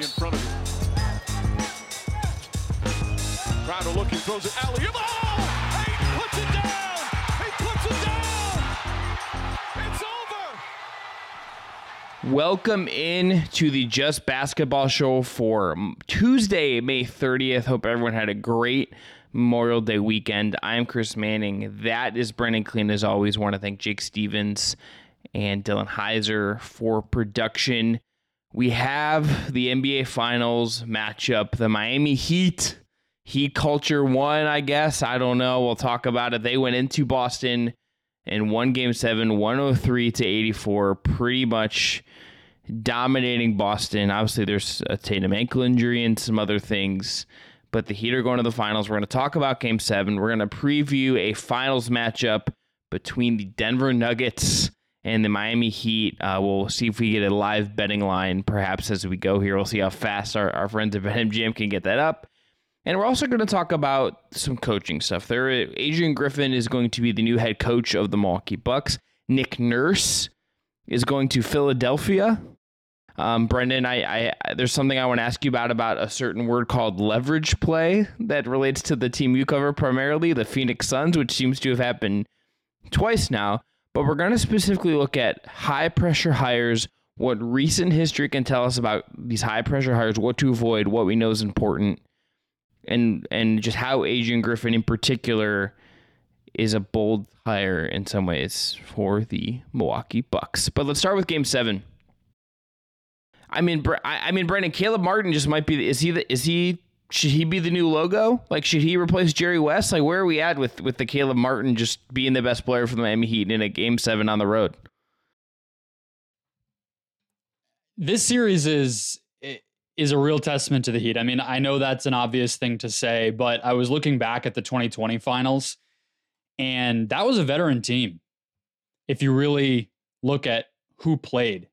body in front of you. Crowder looking, throws it alley-oop. Oh! He puts it down! He puts it down! It's over! Welcome in to the Just Basketball Show for Tuesday, May 30th. Hope everyone had a great Memorial Day weekend. I'm Chris Manning. That is Brendon Kleen, as always. I want to thank Jake Stevens and Dylan Heiser for production. We have the NBA Finals matchup, the Miami Heat. Heat culture won, I guess. I don't know. We'll talk about it. They went into Boston and won Game 7, 103-84. Pretty much dominating Boston. Obviously, there's a Tatum ankle injury and some other things. But the Heat are going to the finals. We're going to talk about Game 7. We're going to preview a finals matchup between the Denver Nuggets and the Miami Heat. We'll see if we get a live betting line, perhaps, as we go here. We'll see how fast our friends at BetMGM can get that up. And we're also going to talk about some coaching stuff. Adrian Griffin is going to be the new head coach of the Milwaukee Bucks. Nick Nurse is going to Philadelphia. Brendan, there's something I want to ask you about a certain word called leverage play that relates to the team you cover primarily, the Phoenix Suns, which seems to have happened twice now. But we're going to specifically look at high-pressure hires, what recent history can tell us about these high-pressure hires, what to avoid, what we know is important, and just how Adrian Griffin in particular is a bold hire in some ways for the Milwaukee Bucks. But let's start with Game 7. I mean, Brendon, Caleb Martin just might be. Should he be the new logo? Like, should he replace Jerry West? Like, where are we at with the Caleb Martin just being the best player for the Miami Heat in a Game 7 on the road? This series is a real testament to the Heat. I mean, I know that's an obvious thing to say, but I was looking back at the 2020 finals, and that was a veteran team. If you really look at who played,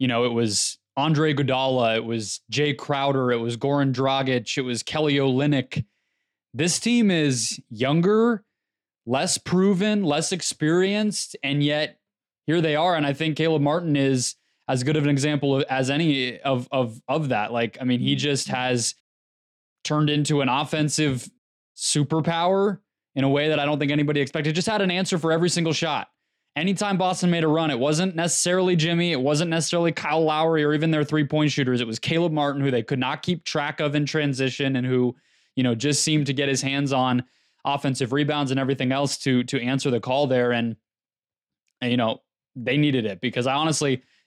you know, it was Andre Iguodala, it was Jay Crowder, it was Goran Dragic, it was Kelly Olynyk. This team is younger, less proven, less experienced, and yet here they are. And I think Caleb Martin is as good of an example as any of that. Like, I mean, he just has turned into an offensive superpower in a way that I don't think anybody expected. Just had an answer for every single shot. Anytime Boston made a run, it wasn't necessarily Jimmy, it wasn't necessarily Kyle Lowry or even their three-point shooters. It was Caleb Martin, who they could not keep track of in transition and who, you know, just seemed to get his hands on offensive rebounds and everything else to answer the call there. And you know, they needed it because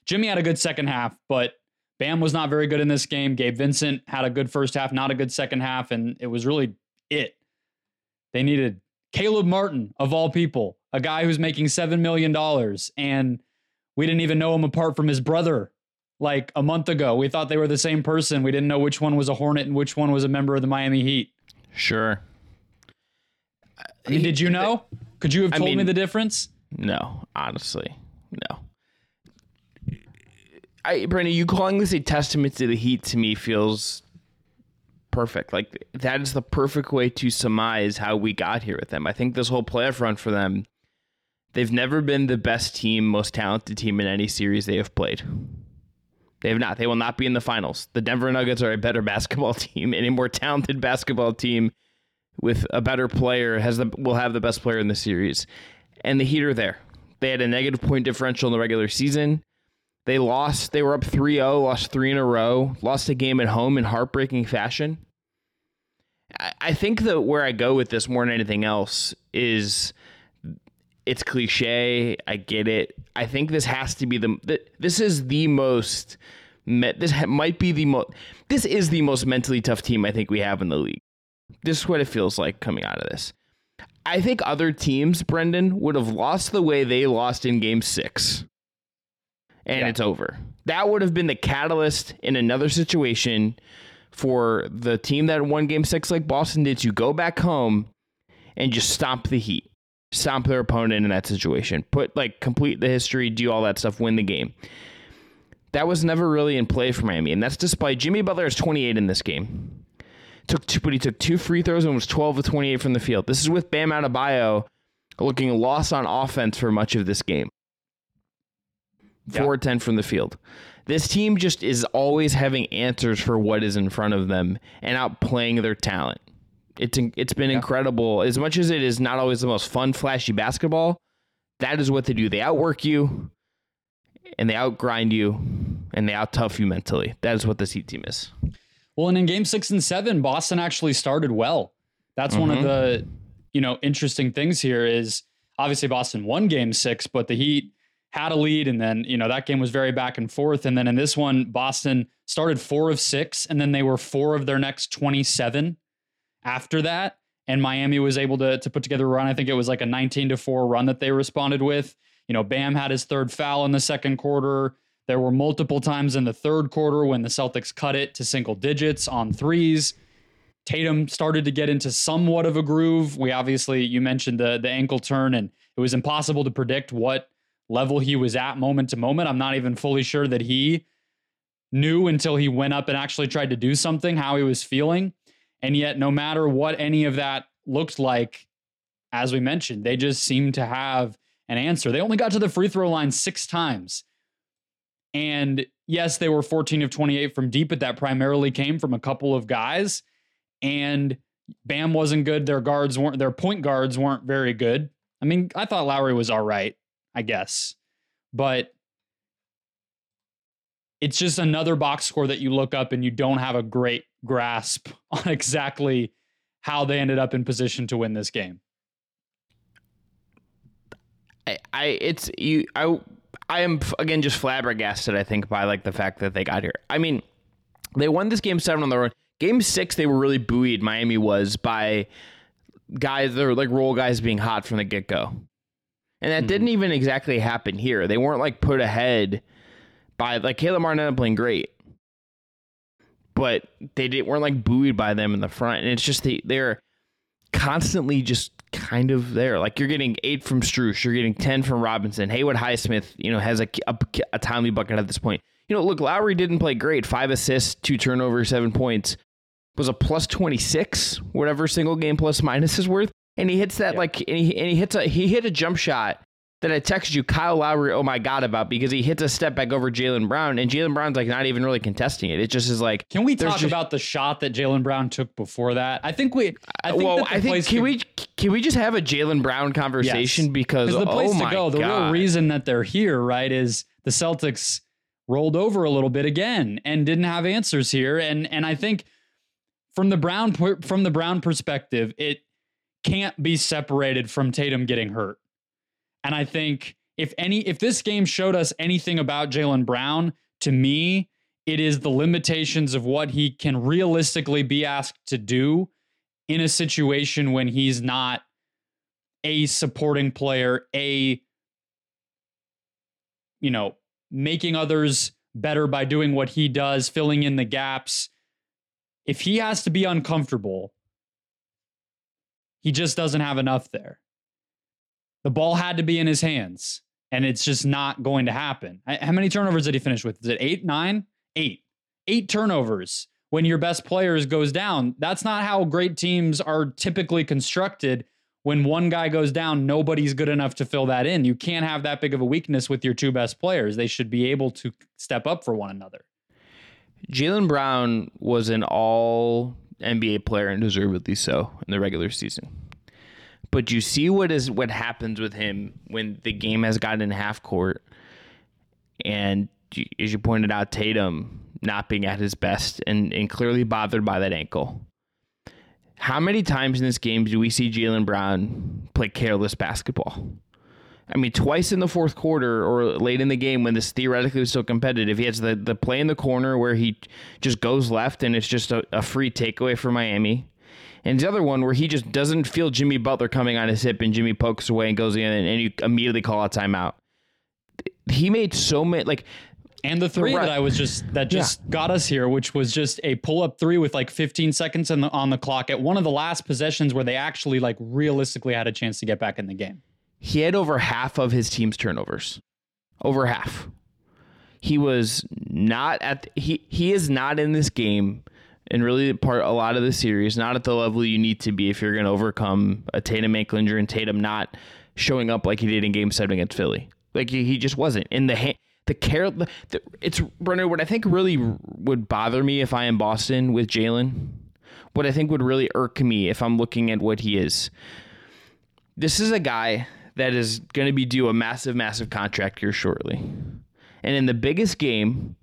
Jimmy had a good second half, but Bam was not very good in this game. Gabe Vincent had a good first half, not a good second half, and it was really it. They needed Caleb Martin, of all people, a guy who's making $7 million, and we didn't even know him apart from his brother like a month ago. We thought they were the same person. We didn't know which one was a Hornet and which one was a member of the Miami Heat. Sure. I mean, did you know? Could you have told me the difference? No, honestly, no. Brendon, you calling this a testament to the Heat to me feels perfect. Like, that is the perfect way to surmise how we got here with them. I think this whole playoff run for them, they've never been the best team, most talented team in any series they have played. They have not. They will not be in the finals. The Denver Nuggets are a better basketball team and a more talented basketball team with a better player will have the best player in the series. And the Heat are there. They had a negative point differential in the regular season. They lost. They were up 3-0, lost three in a row, lost a game at home in heartbreaking fashion. I think that where I go with this more than anything else is it's cliche. I get it. I think this has to be this is the most mentally tough team I think we have in the league. This is what it feels like coming out of this. I think other teams, Brendon, would have lost the way they lost in Game 6. And yeah, it's over. That would have been the catalyst in another situation for the team that won Game 6 like Boston did to go back home and just stomp the Heat, stomp their opponent in that situation, complete the history, do all that stuff, win the game. That was never really in play for Miami, and that's despite Jimmy Butler is 28 in this game. He took two free throws and was 12 of 28 from the field. This is with Bam Adebayo looking lost on offense for much of this game. 4 or 10 from the field. This team just is always having answers for what is in front of them and outplaying their talent. It's been incredible. As much as it is not always the most fun, flashy basketball, that is what they do. They outwork you, and they outgrind you, and they outtough you mentally. That is what this Heat team is. Well, and in Game 6 and 7, Boston actually started well. That's one of the interesting things here is obviously Boston won Game 6, but the Heat had a lead, and then that game was very back and forth. And then in this one, Boston started 4 of 6, and then they were 4 of their next 27 after that. And Miami was able to put together a run. I think it was like a 19-4 run that they responded with. Bam had his third foul in the second quarter. There were multiple times in the third quarter when the Celtics cut it to single digits on threes. Tatum started to get into somewhat of a groove. You mentioned the ankle turn, and it was impossible to predict what level he was at moment to moment. I'm not even fully sure that he knew until he went up and actually tried to do something, how he was feeling. And yet, no matter what any of that looked like, as we mentioned, they just seemed to have an answer. They only got to the free throw line 6 times. And yes, they were 14 of 28 from deep, but that primarily came from a couple of guys. And Bam wasn't good. Their point guards weren't very good. I mean, I thought Lowry was all right, I guess. But it's just another box score that you look up and you don't have a great grasp on exactly how they ended up in position to win this game. I am again just flabbergasted, I think, by the fact that they got here. I mean, they won this Game 7 on their own. Game 6, they were really buoyed, Miami was, by guys that are role guys being hot from the get-go. And that didn't even exactly happen here. They weren't put ahead by Caleb Martin ended up playing great. But they weren't buoyed by them in the front. And it's just they're constantly just kind of there. You're getting 8 from Strus, you're getting 10 from Robinson. Haywood Highsmith, has a timely bucket at this point. Lowry didn't play great. 5 assists, 2 turnovers, 7 points. Was a plus 26, whatever single game plus minus is worth. And he hits that he hit a jump shot that I texted you, Kyle Lowry, oh my God, about, because he hits a step back over Jaylen Brown, and Jaylen Brown's not even really contesting it. It just is can we talk about the shot that Jaylen Brown took before that? Can we just have a Jaylen Brown conversation? Yes. Because the place real reason that they're here, right, is the Celtics rolled over a little bit again and didn't have answers here. And I think from the Brown perspective, it can't be separated from Tatum getting hurt. And I think if this game showed us anything about Jaylen Brown, to me, it is the limitations of what he can realistically be asked to do in a situation when he's not a supporting player, making others better by doing what he does, filling in the gaps. If he has to be uncomfortable, he just doesn't have enough there. The ball had to be in his hands, and it's just not going to happen. How many turnovers did he finish with? Is it 8, 9? 8. 8 turnovers when your best players goes down. That's not how great teams are typically constructed. When one guy goes down, nobody's good enough to fill that in. You can't have that big of a weakness with your 2 best players. They should be able to step up for one another. Jaylen Brown was an all NBA player, and deservedly so, in the regular season. But you see what happens with him when the game has gotten in half court. And as you pointed out, Tatum not being at his best and clearly bothered by that ankle. How many times in this game do we see Jaylen Brown play careless basketball? I mean, twice in the fourth quarter or late in the game when this theoretically was still competitive, he has the play in the corner where he just goes left and it's just a free takeaway for Miami. And the other one where he just doesn't feel Jimmy Butler coming on his hip and Jimmy pokes away and goes in and you immediately call a timeout. He made so many... And the three that got us here, which was just a pull-up three with 15 seconds on the clock at one of the last possessions where they actually realistically had a chance to get back in the game. He had over half of his team's turnovers. Over half. He was not he is not in this game and really a lot of the series, not at the level you need to be if you're going to overcome a Tatum ankle injury and Tatum not showing up like he did in Game 7 against Philly. He just wasn't. In the Brenner, what I think really would bother me if I am Boston with Jaylen, what I think would really irk me if I'm looking at what he is. This is a guy that is going to be due a massive, massive contract here shortly. And in the biggest game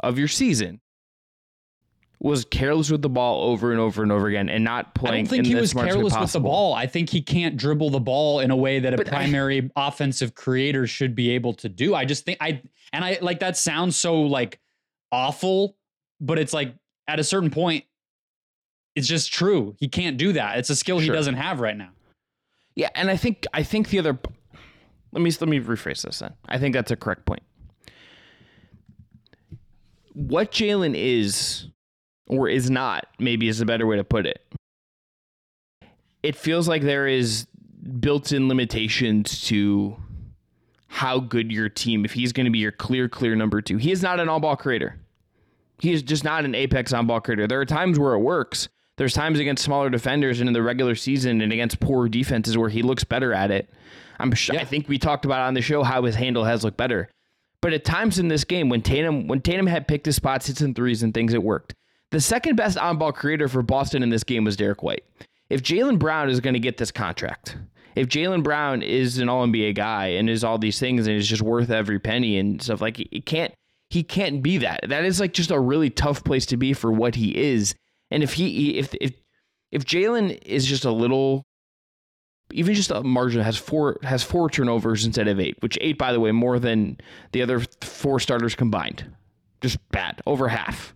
of your season, was careless with the ball over and over and over again and not playing in the smartest way possible. I don't think he was careless with the ball. I think he can't dribble the ball in a way that a primary offensive creator should be able to do. I just think I like that sounds so like awful, but it's like at a certain point, it's just true. He can't do that. It's a skill he doesn't have right now. Yeah, and I think the other let me rephrase this then. I think that's a correct point. What Jaylen is or is not, maybe is a better way to put it. It feels like there is built-in limitations to how good your team, if he's going to be your clear number two. He is not an on-ball creator. He is just not an apex on-ball creator. There are times where it works. There's times against smaller defenders and in the regular season and against poor defenses where he looks better at it. I think we talked about on the show how his handle has looked better. But at times in this game, when Tatum had picked his spots, hits and threes and things, it worked. The second best on-ball creator for Boston in this game was Derek White. If Jaylen Brown is going to get this contract, if Jaylen Brown is an All-NBA guy and is all these things and is just worth every penny and stuff, like he can't be that. That is like just a really tough place to be for what he is. And if Jaylen is just a little, even just a margin, has four turnovers instead of 8, which 8, by the way, more than the other 4 starters combined. Just bad, over half.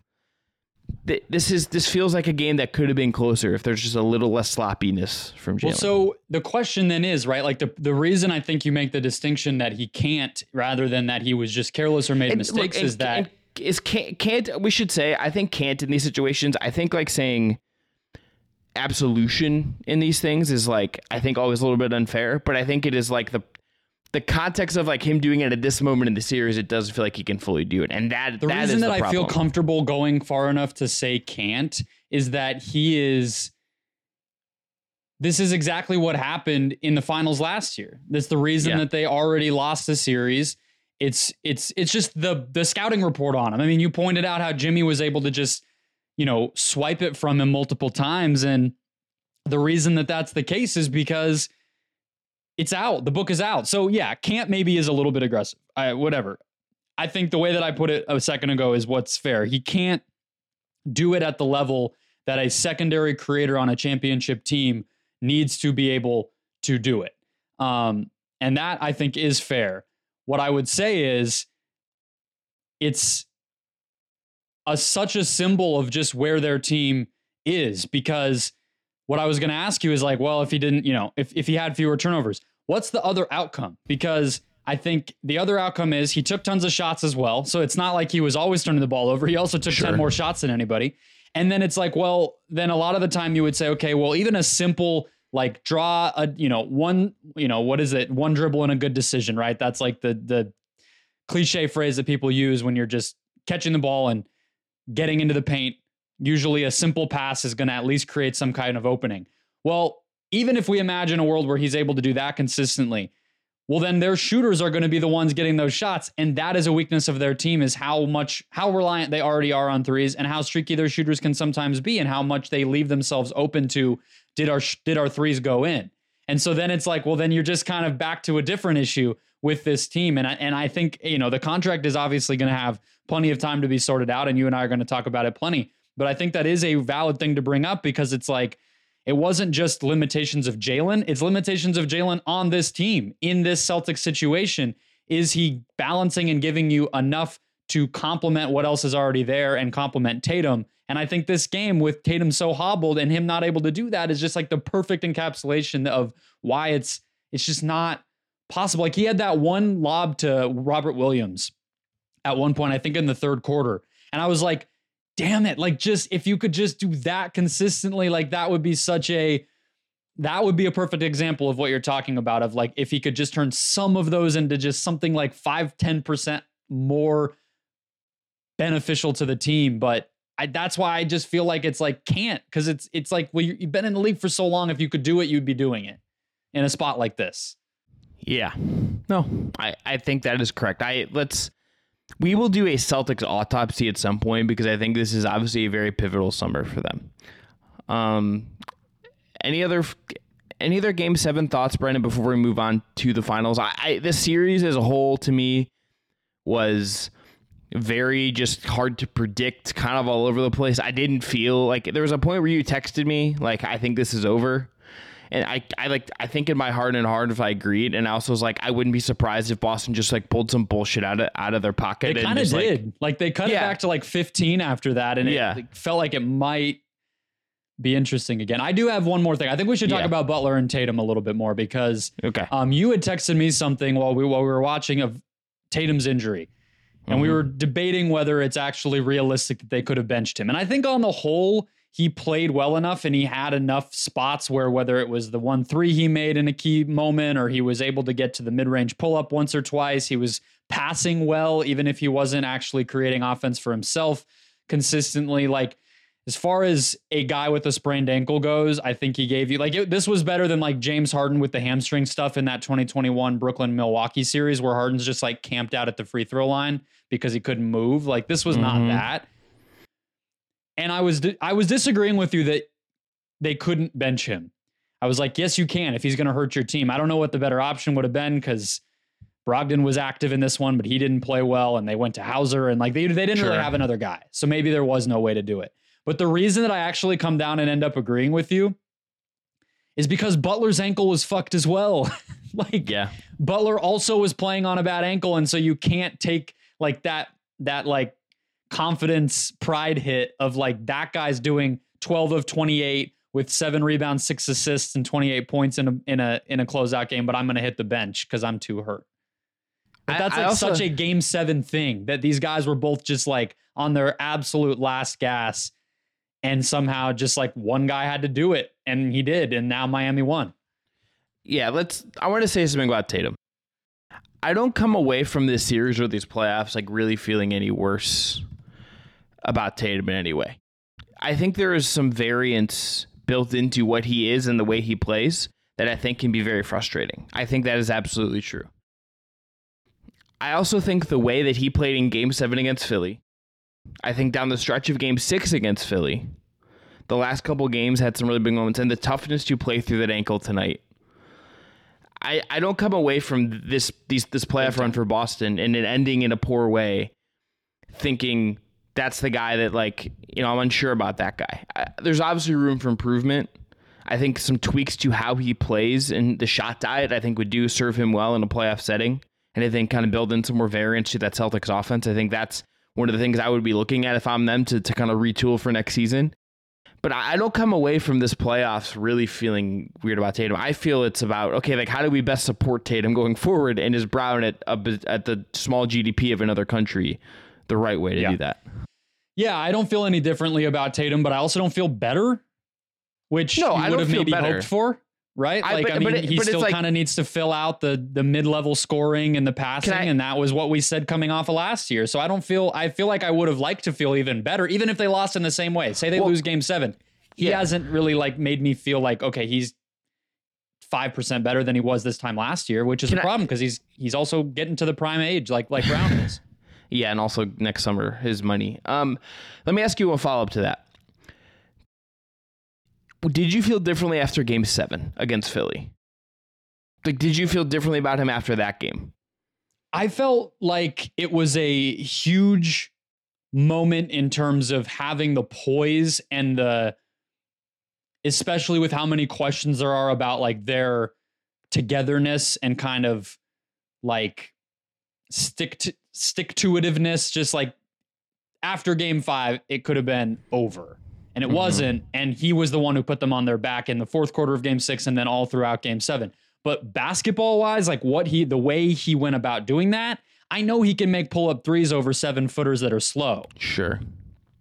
This feels like a game that could have been closer if there's just a little less sloppiness from Jaylen. Well, so the question then is, right, like the reason I think you make the distinction that he can't rather than that he was just careless or made mistakes is that... I think can't in these situations, I think like saying absolution in these things is like, I think always a little bit unfair, but I think it is like the context of like him doing it at this moment in the series, it doesn't feel like he can fully do it. And the reason I feel comfortable going far enough to say can't is that this is exactly what happened in the finals last year. That's the reason that they already lost the series. It's just the scouting report on him. I mean, you pointed out how Jimmy was able to just, swipe it from him multiple times. And the reason that that's the case is because it's out. The book is out. So yeah, Camp maybe is a little bit aggressive. Whatever. I think the way that I put it a second ago is what's fair. He can't do it at the level that a secondary creator on a championship team needs to be able to do it. And that I think is fair. What I would say is it's such a symbol of just where their team is, because what I was going to ask you is like, well, if he didn't, if he had fewer turnovers, what's the other outcome? Because I think the other outcome is he took tons of shots as well. So it's not like he was always turning the ball over. He also took 10 more shots than anybody. And then it's like, well, then a lot of the time you would say, okay, well, even a simple, like draw a, one dribble and a good decision, right? That's like the cliche phrase that people use when you're just catching the ball and getting into the paint. Usually a simple pass is going to at least create some kind of opening. Well, even if we imagine a world where he's able to do that consistently, well, then their shooters are going to be the ones getting those shots. And that is a weakness of their team, is how reliant they already are on threes and how streaky their shooters can sometimes be and how much they leave themselves open to, did our threes go in? And so then it's like, well, then you're just kind of back to a different issue with this team. And I think, the contract is obviously going to have plenty of time to be sorted out. And you and I are going to talk about it plenty. But I think that is a valid thing to bring up, because it's like, it wasn't just limitations of Jaylen. It's limitations of Jaylen on this team, in this Celtics situation. Is he balancing and giving you enough to complement what else is already there and complement Tatum? And I think this game, with Tatum so hobbled and him not able to do that, is just like the perfect encapsulation of why it's just not possible. Like, he had that one lob to Robert Williams at one point, I think in the third quarter. And I was like, damn it. Like, just, if you could just do that consistently, like that would be a perfect example of what you're talking about, of like, if he could just turn some of those into just something like 5-10% more beneficial to the team. But that's why I just feel like it's like can't, because it's like, well, you've been in the league for so long. If you could do it, you'd be doing it in a spot like this. Yeah. No, I think that is correct. We will do a Celtics autopsy at some point because I think this is obviously a very pivotal summer for them. Any other Game 7 thoughts, Brendon, before we move on to the finals? This series as a whole, to me, was very just hard to predict, kind of all over the place. I didn't feel like there was a point where you texted me, like, I think this is over. And I think in my heart and hard if I agreed. And I also was like, I wouldn't be surprised if Boston just like pulled some bullshit out of their pocket. They kind of did. Like they cut it back to like 15 after that. And it felt like it might be interesting again. I do have one more thing. I think we should talk about Butler and Tatum a little bit more because you had texted me something while we were watching of Tatum's injury. And we were debating whether it's actually realistic that they could have benched him. And I think on the whole, he played well enough and he had enough spots where whether it was the 1-3 he made in a key moment or he was able to get to the mid-range pull-up once or twice, he was passing well, even if he wasn't actually creating offense for himself consistently. Like, as far as a guy with a sprained ankle goes, I think he gave you... this was better than like James Harden with the hamstring stuff in that 2021 Brooklyn-Milwaukee series where Harden's just like camped out at the free throw line because he couldn't move. Like, this was not that. And I was disagreeing with you that they couldn't bench him. I was like, yes, you can if he's going to hurt your team. I don't know what the better option would have been because Brogdon was active in this one, but he didn't play well, and they went to Hauser, and like they didn't really have another guy. So maybe there was no way to do it. But the reason that I actually come down and end up agreeing with you is because Butler's ankle was fucked as well. Butler also was playing on a bad ankle, and so you can't take like that like confidence pride hit of like that guy's doing 12 of 28 with 7 rebounds, 6 assists, and 28 points in a closeout game, but I'm going to hit the bench because I'm too hurt. But that's such a Game 7 thing that these guys were both just like on their absolute last gas, and somehow just like one guy had to do it, and he did, and now Miami won. Yeah, I want to say something about Tatum. I don't come away from this series or these playoffs like really feeling any worse about Tatum in any way. I think there is some variance built into what he is and the way he plays that I think can be very frustrating. I think that is absolutely true. I also think the way that he played in Game 7 against Philly, I think down the stretch of Game 6 against Philly, the last couple games had some really big moments, and the toughness to play through that ankle tonight. I don't come away from this playoff run for Boston and it ending in a poor way thinking that's the guy that, like, you know, I'm unsure about that guy. There's obviously room for improvement. I think some tweaks to how he plays and the shot diet I think would serve him well in a playoff setting. And I think kind of build in some more variance to that Celtics offense. I think that's one of the things I would be looking at if I'm them to kind of retool for next season. But I don't come away from this playoffs really feeling weird about Tatum. I feel it's about, okay, like how do we best support Tatum going forward, and is Brown at the small GDP of another country the right way to do that? Yeah, I don't feel any differently about Tatum, but I also don't feel better, which I would have maybe hoped for, right? He still kind of needs to fill out the mid-level scoring and the passing, and that was what we said coming off of last year. So I feel like I would have liked to feel even better, even if they lost in the same way. Say they lose Game 7. He hasn't really like made me feel like, okay, he's 5% better than he was this time last year, which is a problem because he's also getting to the prime age like Brown is. Yeah, and also next summer, his money. Let me ask you a follow-up to that. Did you feel differently after Game 7 against Philly? Like, did you feel differently about him after that game? I felt like it was a huge moment in terms of having the poise and especially with how many questions there are about like their togetherness and kind of like stick to itiveness. Just like after Game 5, it could have been over. And it wasn't, and he was the one who put them on their back in the fourth quarter of Game 6 and then all throughout Game 7. But basketball-wise, like the way he went about doing that, I know he can make pull-up threes over 7-footers that are slow. Sure.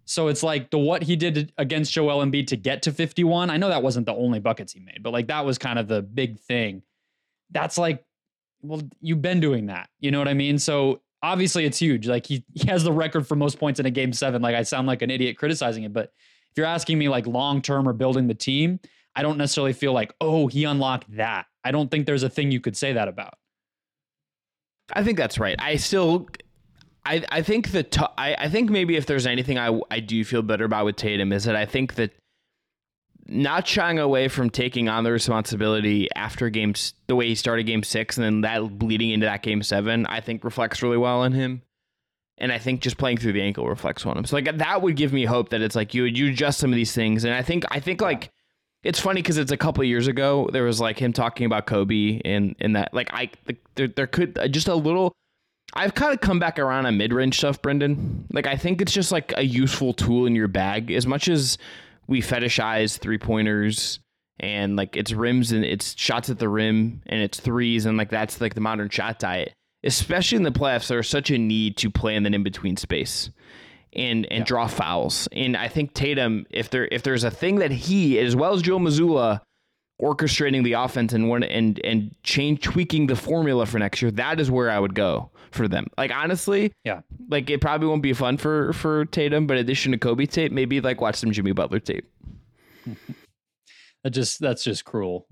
So it's like what he did against Joel Embiid to get to 51, I know that wasn't the only buckets he made, but like that was kind of the big thing. That's like, well, you've been doing that. You know what I mean? So obviously it's huge. Like he has the record for most points in a Game 7. Like I sound like an idiot criticizing it, but if you're asking me like long-term or building the team, I don't necessarily feel like, oh, he unlocked that. I don't think there's a thing you could say that about. I think that's right. I think maybe if there's anything I do feel better about with Tatum is that I think that not shying away from taking on the responsibility after games, the way he started game six and then that bleeding into that game seven, I think reflects really well on him. And I think just playing through the ankle reflects on him. So like that would give me hope that it's like you adjust some of these things. And I think like it's funny because it's a couple of years ago there was like him talking about Kobe and that like there could just a little. I've kind of come back around on mid-range stuff, Brendan. Like I think it's just like a useful tool in your bag. As much as we fetishize three-pointers and like it's rims and it's shots at the rim and it's threes and like that's like the modern shot diet. Especially in the playoffs, there's such a need to play in an in-between space and draw fouls. And I think Tatum, if there's a thing that he, as well as Joe Mazzulla, orchestrating the offense and tweaking the formula for next year, that is where I would go for them. Like honestly, yeah. Like it probably won't be fun for Tatum, but in addition to Kobe tape, maybe like watch some Jimmy Butler tape. That's just cruel.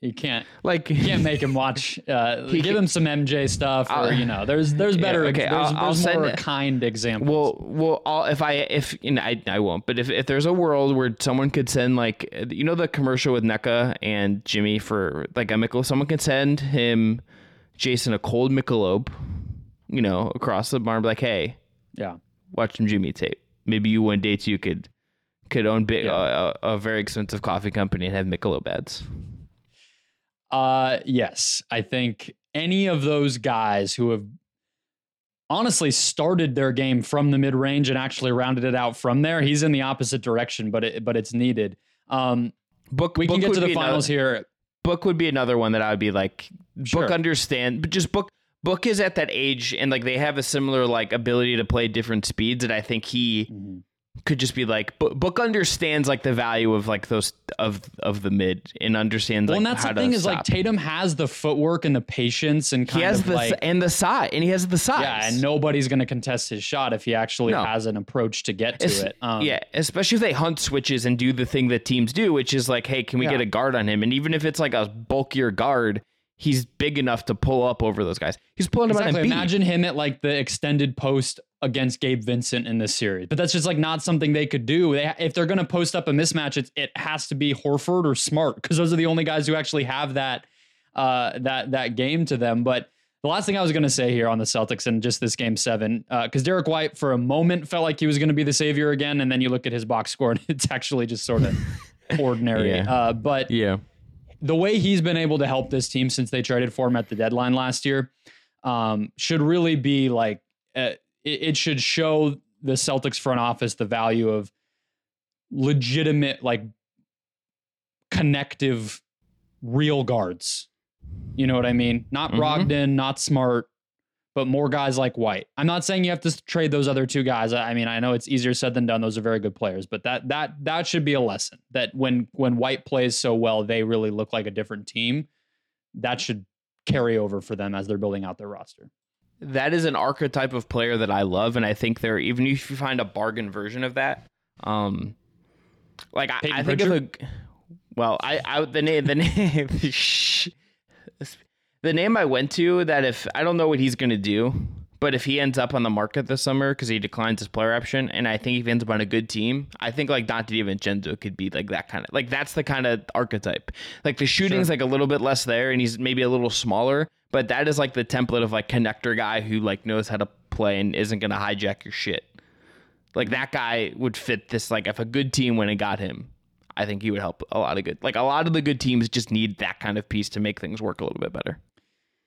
You can't make him watch. Give him some MJ stuff, or there's better. Yeah, okay, there's more kind examples. Well, I won't. But if there's a world where someone could send like the commercial with NECA and Jimmy for like a Michelob, someone could send him Jason a cold Michelob, across the bar, like hey, yeah, watch some Jimmy tape. Maybe you one day too could own a very expensive coffee company and have Michelob ads. Yes, I think any of those guys who have honestly started their game from the mid-range and actually rounded it out from there, he's in the opposite direction, but it's needed. We can get to the finals here. Book would be another one that I would be like, sure. Book understand, but just Book is at that age and like they have a similar like ability to play different speeds that I think he could just be like Book understands like the value of like those of the mid and understands. Well, like, and that's how the thing is stop. Like Tatum has the footwork and the patience and he has the size. Yeah, and nobody's going to contest his shot if he actually has an approach to get to it. Especially if they hunt switches and do the thing that teams do, which is like, hey, can we get a guard on him? And even if it's like a bulkier guard, he's big enough to pull up over those guys. He's pulling up on Embiid. Imagine him at like the extended post against Gabe Vincent in this series, but that's just like not something they could do. If they're going to post up a mismatch, it has to be Horford or Smart, because those are the only guys who actually have that game to them. But the last thing I was going to say here on the Celtics and just this game seven, because Derek White for a moment felt like he was going to be the savior again, and then you look at his box score and it's actually just sort of ordinary. The way he's been able to help this team since they traded for him at the deadline last year should really be like. It should show the Celtics front office the value of legitimate, like, connective, real guards. You know what I mean? Not Brogdon, not Smart, but more guys like White. I'm not saying you have to trade those other two guys. I mean, I know it's easier said than done. Those are very good players, but that should be a lesson that when White plays so well, they really look like a different team. That should carry over for them as they're building out their roster. That is an archetype of player that I love, and I think there, even if you find a bargain version of that, like Peyton I think Pritchard? Of a, well, I the name the name I went to that if I don't know what he's gonna do, but if he ends up on the market this summer because he declines his player option, and I think if he ends up on a good team, I think like Dante DiVincenzo could be like that kind of like that's the kind of archetype. Like the shooting's like a little bit less there, and he's maybe a little smaller. But that is like the template of like connector guy who like knows how to play and isn't going to hijack your shit. Like that guy would fit this. Like if a good team went and got him, I think he would help a lot of good. Like a lot of the good teams just need that kind of piece to make things work a little bit better.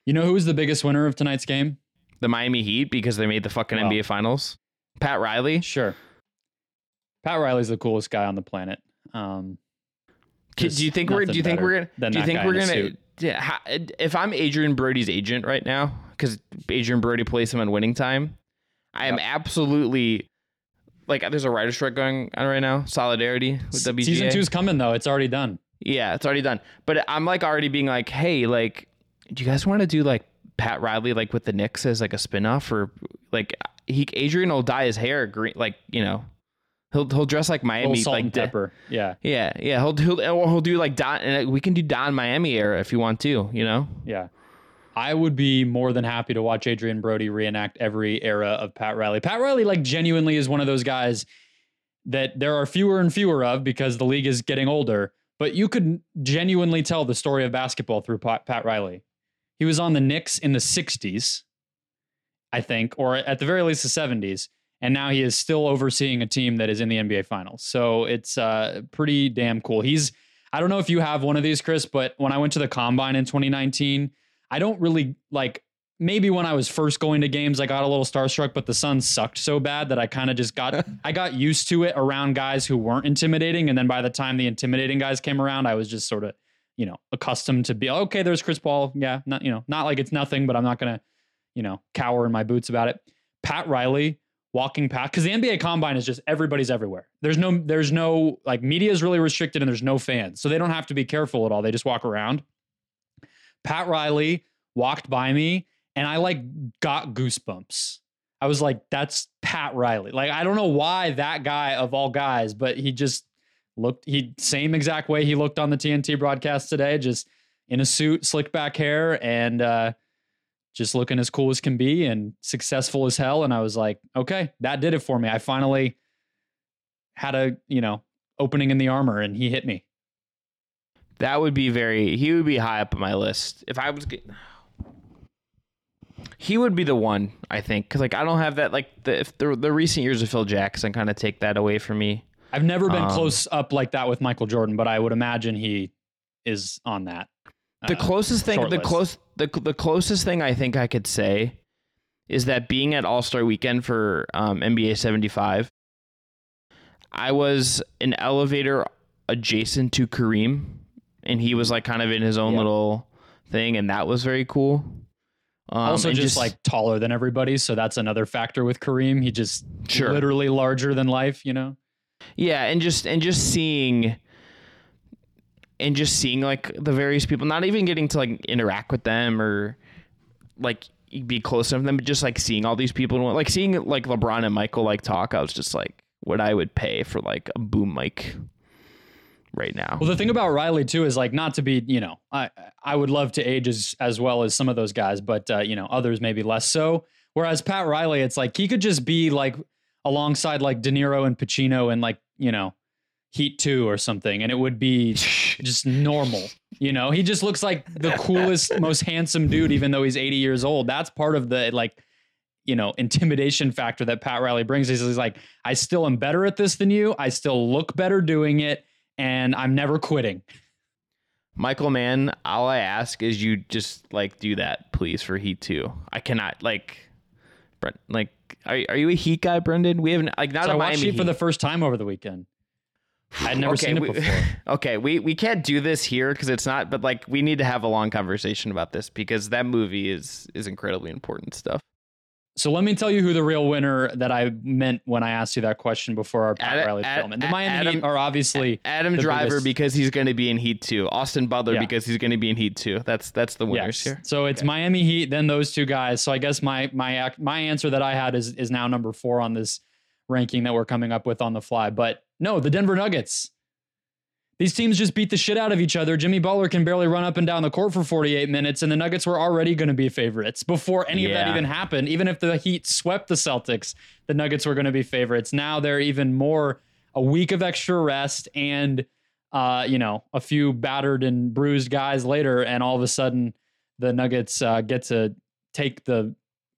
You know who was the biggest winner of tonight's game? The Miami Heat, because they made the fucking NBA Finals. Pat Riley. Sure. Pat Riley's the coolest guy on the planet. Do you think we're gonna? Yeah, if I'm Adrian Brody's agent right now, because Adrian Brody plays him on Winning Time, I am absolutely like there's a writer's strike going on right now. Solidarity with WGA. Season 2's coming though; it's already done. Yeah, it's already done. But I'm like already being like, hey, like, do you guys want to do like Pat Riley like with the Knicks as like a spinoff, or like Adrian will dye his hair green, like He'll dress like Miami, salt like and pepper. He'll do like Don, and we can do Don Miami era if you want to. You know. Yeah. I would be more than happy to watch Adrian Brody reenact every era of Pat Riley. Pat Riley, like, genuinely is one of those guys that there are fewer and fewer of because the league is getting older. But you could genuinely tell the story of basketball through Pat Riley. He was on the Knicks in the 60s, I think, or at the very least the 70s. And now he is still overseeing a team that is in the NBA Finals. So it's pretty damn cool. I don't know if you have one of these, Chris, but when I went to the Combine in 2019, I don't really, like, maybe when I was first going to games, I got a little starstruck, but the Suns sucked so bad that I kind of just got used to it around guys who weren't intimidating. And then by the time the intimidating guys came around, I was just sort of, you know, accustomed to be, okay, there's Chris Paul. Yeah, not, you know, not like it's nothing, but I'm not going to, you know, cower in my boots about it. Pat Riley walking past, because the NBA Combine is just everybody's everywhere. There's no like, media is really restricted and there's no fans. So they don't have to be careful at all. They just walk around. Pat Riley walked by me and I like got goosebumps. I was like, that's Pat Riley. Like, I don't know why that guy of all guys, but he just looked, same exact way he looked on the TNT broadcast today, just in a suit, slick back hair, and just looking as cool as can be and successful as hell. And I was like, okay, that did it for me. I finally had a, you know, opening in the armor, and he hit me. That would be he would be high up on my list. If I was he would be the one, I think, because, like, I don't have that, like, the recent years of Phil Jackson kind of take that away from me. I've never been close up like that with Michael Jordan, but I would imagine he is on that. The closest thing, the closest thing I think I could say is that being at All-Star Weekend for NBA 75, I was an elevator adjacent to Kareem, and he was, like, kind of in his own little thing, and that was very cool. Also just like taller than everybody, so that's another factor with Kareem. He just literally larger than life, you know? Yeah, and just seeing like the various people, not even getting to like interact with them or like be close enough to them, but just like seeing all these people, like seeing like LeBron and Michael like talk, I was just like, what I would pay for like a boom mic right now. Well, the thing about Riley too is like, not to be, you know, I would love to age as well as some of those guys, but you know, others maybe less so. Whereas Pat Riley, it's like he could just be like alongside like De Niro and Pacino and like, you know, Heat 2 or something, and it would be just normal. You know, he just looks like the coolest, most handsome dude, even though he's 80 years old. That's part of the, like, you know, intimidation factor that Pat Riley brings. He's like, I still am better at this than you. I still look better doing it, and I'm never quitting. Michael Mann, all I ask is you just, like, do that, please, for Heat 2. I cannot, like, are you a Heat guy, Brendan? We haven't, like, not so a Miami Heat. I watched Heat for the first time over the weekend. I'd never seen it before. Okay, we can't do this here because it's not, but like we need to have a long conversation about this because that movie is incredibly important stuff. So let me tell you who the real winner that I meant when I asked you that question before our Pat Riley film. The Miami Heat are obviously Adam Driver biggest, because he's going to be in Heat 2. Austin Butler because he's going to be in Heat 2. That's the winners here. So it's Miami Heat, then those two guys. So I guess my answer that I had is now number 4 on this ranking that we're coming up with on the fly, but no, the Denver Nuggets. These teams just beat the shit out of each other. Jimmy Butler can barely run up and down the court for 48 minutes, and the Nuggets were already going to be favorites before any of that even happened. Even if the Heat swept the Celtics, the Nuggets were going to be favorites. Now they're even more, a week of extra rest and, you know, a few battered and bruised guys later, and all of a sudden the Nuggets get to take the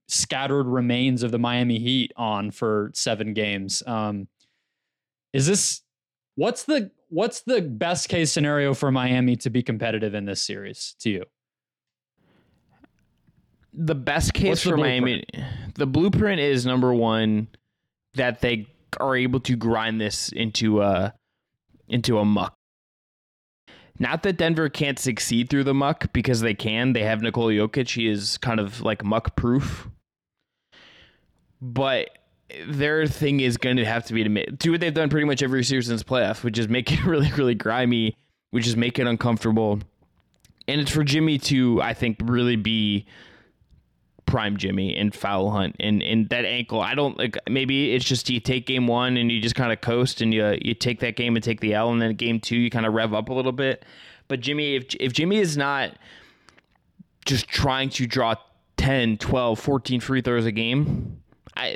scattered remains of the Miami Heat on for 7 games. What's the best case scenario for Miami to be competitive in this series to you? The best case for Miami, the blueprint is, number one, that they are able to grind this into a muck. Not that Denver can't succeed through the muck, because they can. They have Nikola Jokic. He is kind of like muck proof. But their thing is going to have to be to do what they've done pretty much every series since playoffs, which is make it really, really grimy, which is make it uncomfortable. And it's for Jimmy to, I think, really be prime Jimmy and foul hunt and that ankle. I don't, like, maybe it's just you take game one and you just kind of coast and you take that game and take the L, and then game two you kind of rev up a little bit. But Jimmy, if Jimmy is not just trying to draw 10, 12, 14 free throws a game,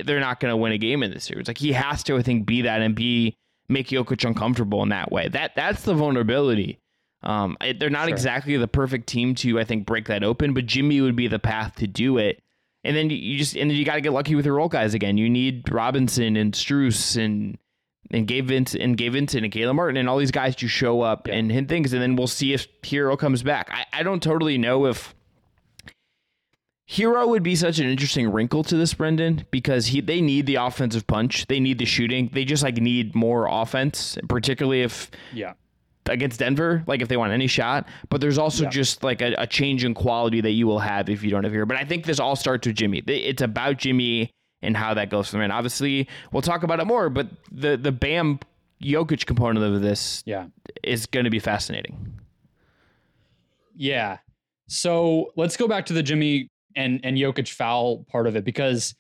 they're not going to win a game in this series. Like, he has to, I think, be that and make Jokic uncomfortable in that way. That's the vulnerability. They're not exactly the perfect team to, I think, break that open, but Jimmy would be the path to do it. And then you got to get lucky with your role guys again. You need Robinson and Strus and Gabe Vincent and Caleb Martin and all these guys to show up and hit things, and then we'll see if Hero comes back. I don't totally know if Hero would be such an interesting wrinkle to this, Brendon, because they need the offensive punch. They need the shooting. They just like need more offense, particularly if against Denver, like if they want any shot. But there's also just like a change in quality that you will have if you don't have Hero. But I think this all starts with Jimmy. It's about Jimmy and how that goes from there. And obviously, we'll talk about it more, but the Bam Jokic component of this is going to be fascinating. Yeah. So let's go back to the Jimmy and Jokic foul part of it, because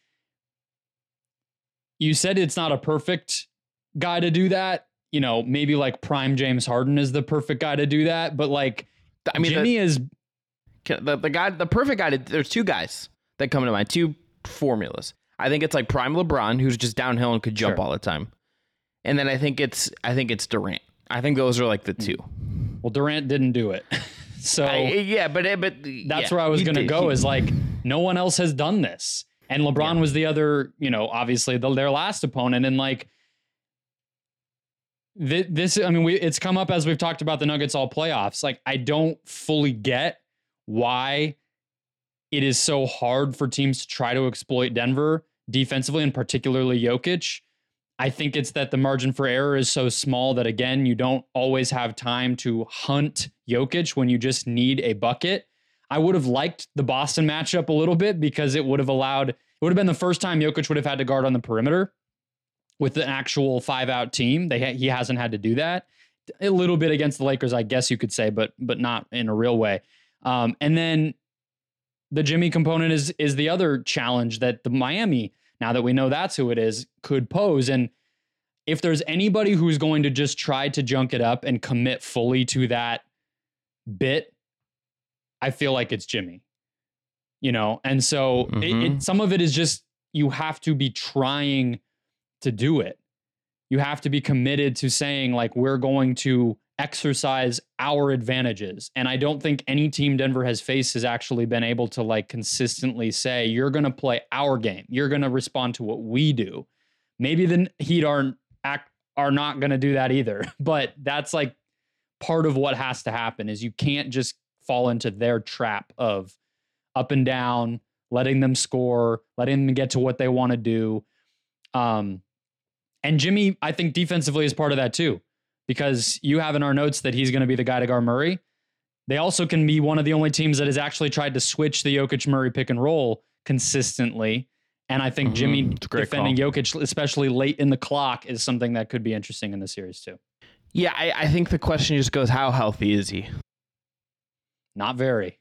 you said it's not a perfect guy to do that. You know, maybe like prime James Harden is the perfect guy to do that, but like, I mean, Jimmy is the guy, the perfect guy. There's two guys that come to mind, two formulas. I think it's like prime LeBron, who's just downhill and could jump all the time, and then I think it's Durant. I think those are like the two. Well, Durant didn't do it. So that's where I was going to go, is like, no one else has done this. And LeBron was the other, you know, obviously their last opponent. And like this, I mean, it's come up as we've talked about the Nuggets all playoffs. Like, I don't fully get why it is so hard for teams to try to exploit Denver defensively, and particularly Jokic. I think it's that the margin for error is so small that, again, you don't always have time to hunt Jokic when you just need a bucket. I would have liked the Boston matchup a little bit, because it would have been the first time Jokic would have had to guard on the perimeter with an actual 5-out team. He hasn't had to do that. A little bit against the Lakers, I guess you could say, but not in a real way. And then the Jimmy component is the other challenge that the Miami, now that we know that's who it is, could pose. And if there's anybody who's going to just try to junk it up and commit fully to that bit, I feel like it's Jimmy, you know? And so some of it is just, you have to be trying to do it. You have to be committed to saying, like, we're going to exercise our advantages. And I don't think any team Denver has faced has actually been able to like consistently say, you're going to play our game. You're going to respond to what we do. Maybe the Heat are not going to do that either. But that's like part of what has to happen, is you can't just fall into their trap of up and down, letting them score, letting them get to what they want to do. And Jimmy, I think defensively is part of that too, because you have in our notes that he's going to be the guy to guard Murray. They also can be one of the only teams that has actually tried to switch the Jokic-Murray pick and roll consistently. And I think Jimmy defending Jokic, especially late in the clock, is something that could be interesting in the series too. Yeah, I think the question just goes, how healthy is he? Not very.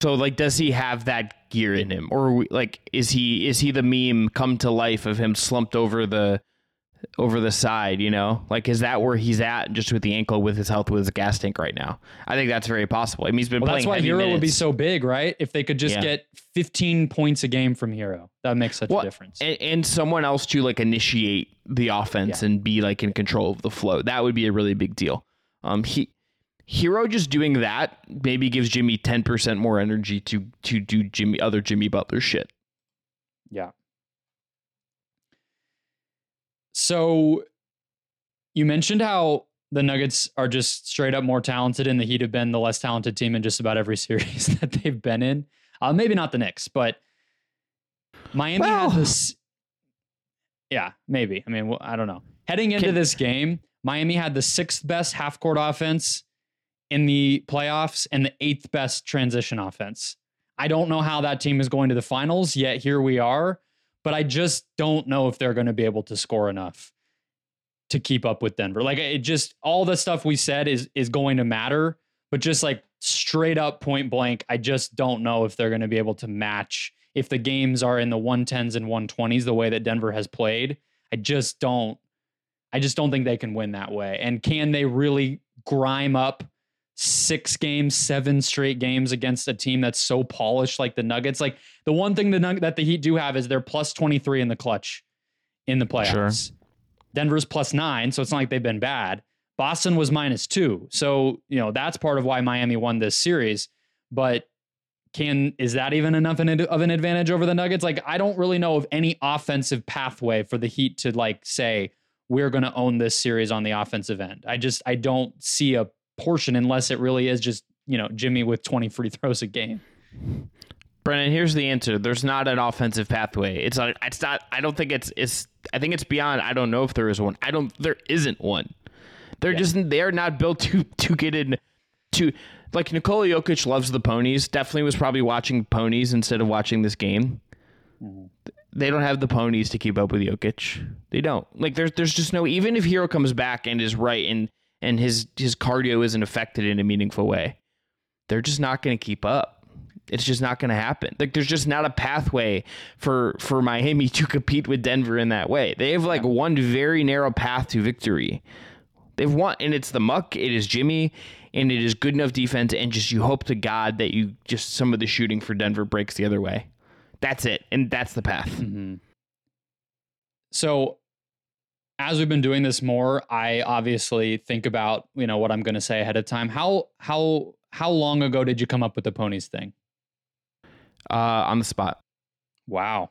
So, like, does he have that gear in him? Or, like, is he the meme come to life of him slumped over the side, you know? Like, is that where he's at, just with the ankle, with his health, with his gas tank right now? I think that's very possible. I mean, he's been playing. That's why Hero would be so big, right? If they could just get 15 points a game from Hero, that makes such a difference. And someone else to, like, initiate the offense and be, like, in control of the flow. That would be a really big deal. Hero just doing that maybe gives Jimmy 10% more energy to do other Jimmy Butler shit. Yeah. So you mentioned how the Nuggets are just straight up more talented, and the Heat have been the less talented team in just about every series that they've been in. Maybe not the Knicks, but Miami had this. Yeah, maybe. I mean, well, I don't know. Heading into this game, Miami had the 6th best half court offense in the playoffs and the 8th best transition offense. I don't know how that team is going to the finals, yet here we are. But I just don't know if they're going to be able to score enough to keep up with Denver. Like, it just, all the stuff we said is going to matter, but just like straight up point blank, I just don't know if they're going to be able to match. If the games are in the 110s and 120s, the way that Denver has played, I just don't think they can win that way. And can they really grime up seven straight games against a team that's so polished like the Nuggets. Like, the one thing that the Heat do have is they're plus 23 in the clutch in the playoffs. Sure. Denver's plus 9, so it's not like they've been bad. Boston was -2. So, you know, that's part of why Miami won this series. But is that even enough of an advantage over the Nuggets? Like, I don't really know of any offensive pathway for the Heat to, like, say, we're going to own this series on the offensive end. I don't see a portion unless it really is just, you know, Jimmy with 20 free throws a game. Brendon, here's the answer. There's not an offensive pathway. It's not, I don't think I think it's beyond, I don't know if there is one. There isn't one. They're not built to get in to, like, Nikola Jokic loves the ponies. Definitely was probably watching ponies instead of watching this game. Mm-hmm. They don't have the ponies to keep up with Jokic. They don't. Like, there's just no, even if Hero comes back and is right and his cardio isn't affected in a meaningful way, they're just not going to keep up. It's just not going to happen. Like, there's just not a pathway for Miami to compete with Denver in that way. They have, like, one very narrow path to victory. They've won, and it's the Muck, it is Jimmy, and it is good enough defense, and just you hope to God that you just some of the shooting for Denver breaks the other way. That's it, and that's the path. Mm-hmm. So, as we've been doing this more, I obviously think about, you know, what I'm going to say ahead of time. How long ago did you come up with the ponies thing? On the spot. Wow,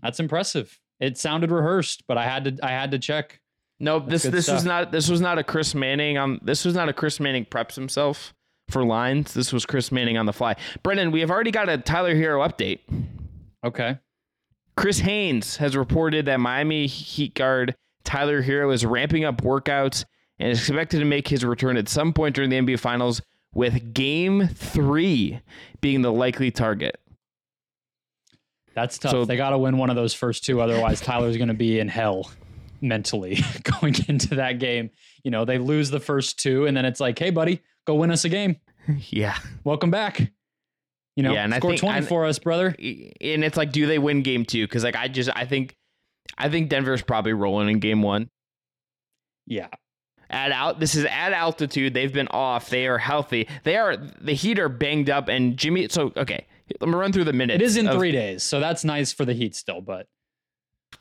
that's impressive. It sounded rehearsed, but I had to check. No, this was not a Chris Manning. This was not a Chris Manning preps himself for lines. This was Chris Manning on the fly. Brendon, we have already got a Tyler Hero update. Okay. Chris Haynes has reported that Miami Heat guard Tyler Hero is ramping up workouts and is expected to make his return at some point during the NBA Finals, with Game 3 being the likely target. That's tough. So, they got to win one of those first two. Otherwise, Tyler's going to be in hell mentally going into that game. You know, they lose the first two, and then it's like, hey, buddy, go win us a game. Yeah. Welcome back. You know, yeah, and score 20 for us, brother. And it's like, do they win Game 2? Because, like, I think Denver's probably rolling in Game 1. Yeah. This is at altitude. They've been off. They are healthy. The Heat are banged up, and Jimmy. So, okay, let me run through the minutes. It is in 3 days, so that's nice for the Heat still, but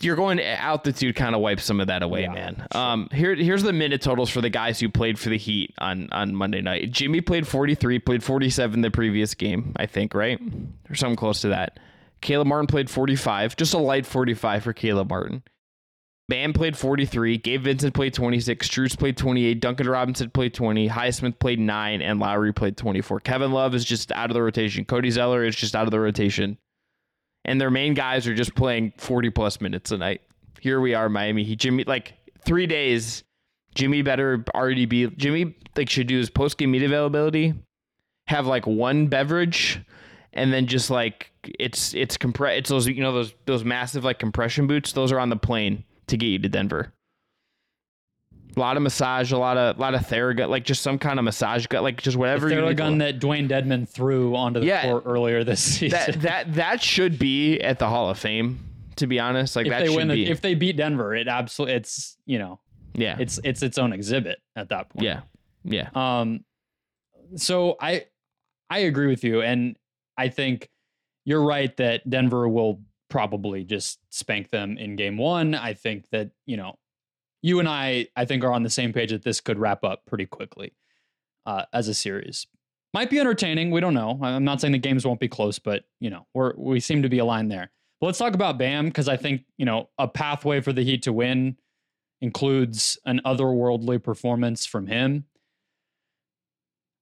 you're going to altitude kind of wipes some of that away, yeah, man. Here's the minute totals for the guys who played for the Heat on Monday night. Jimmy played 43, played 47 the previous game, I think, right? Or something close to that. Caleb Martin played 45, just a light 45 for Caleb Martin. Bam played 43, Gabe Vincent played 26, Strus played 28, Duncan Robinson played 20, Highsmith played 9, and Lowry played 24. Kevin Love is just out of the rotation. Cody Zeller is just out of the rotation. And their main guys are just playing 40-plus minutes a night. Here we are, Miami Heat. Jimmy, like, 3 days, Jimmy better already be... Jimmy, like, should do his post-game meat availability, have, like, one beverage, and then just, like, it's those, you know, those massive, like, compression boots. Those are on the plane to get you to Denver. A lot of massage, a lot of Theragun, like, just some kind of massage gun, like, just whatever. The Theragun that Dwayne Dedman threw onto the court earlier this season. That should be at the Hall of Fame, to be honest. Like, if they beat Denver, it absolutely, it's, you know, yeah, it's its own exhibit at that point. Yeah, yeah. So I agree with you, and I think you're right that Denver will probably just spank them in Game 1. I think that, you know, you and I think, are on the same page that this could wrap up pretty quickly as a series. Might be entertaining. We don't know. I'm not saying the games won't be close, but, you know, we seem to be aligned there. But let's talk about Bam, because I think, you know, a pathway for the Heat to win includes an otherworldly performance from him.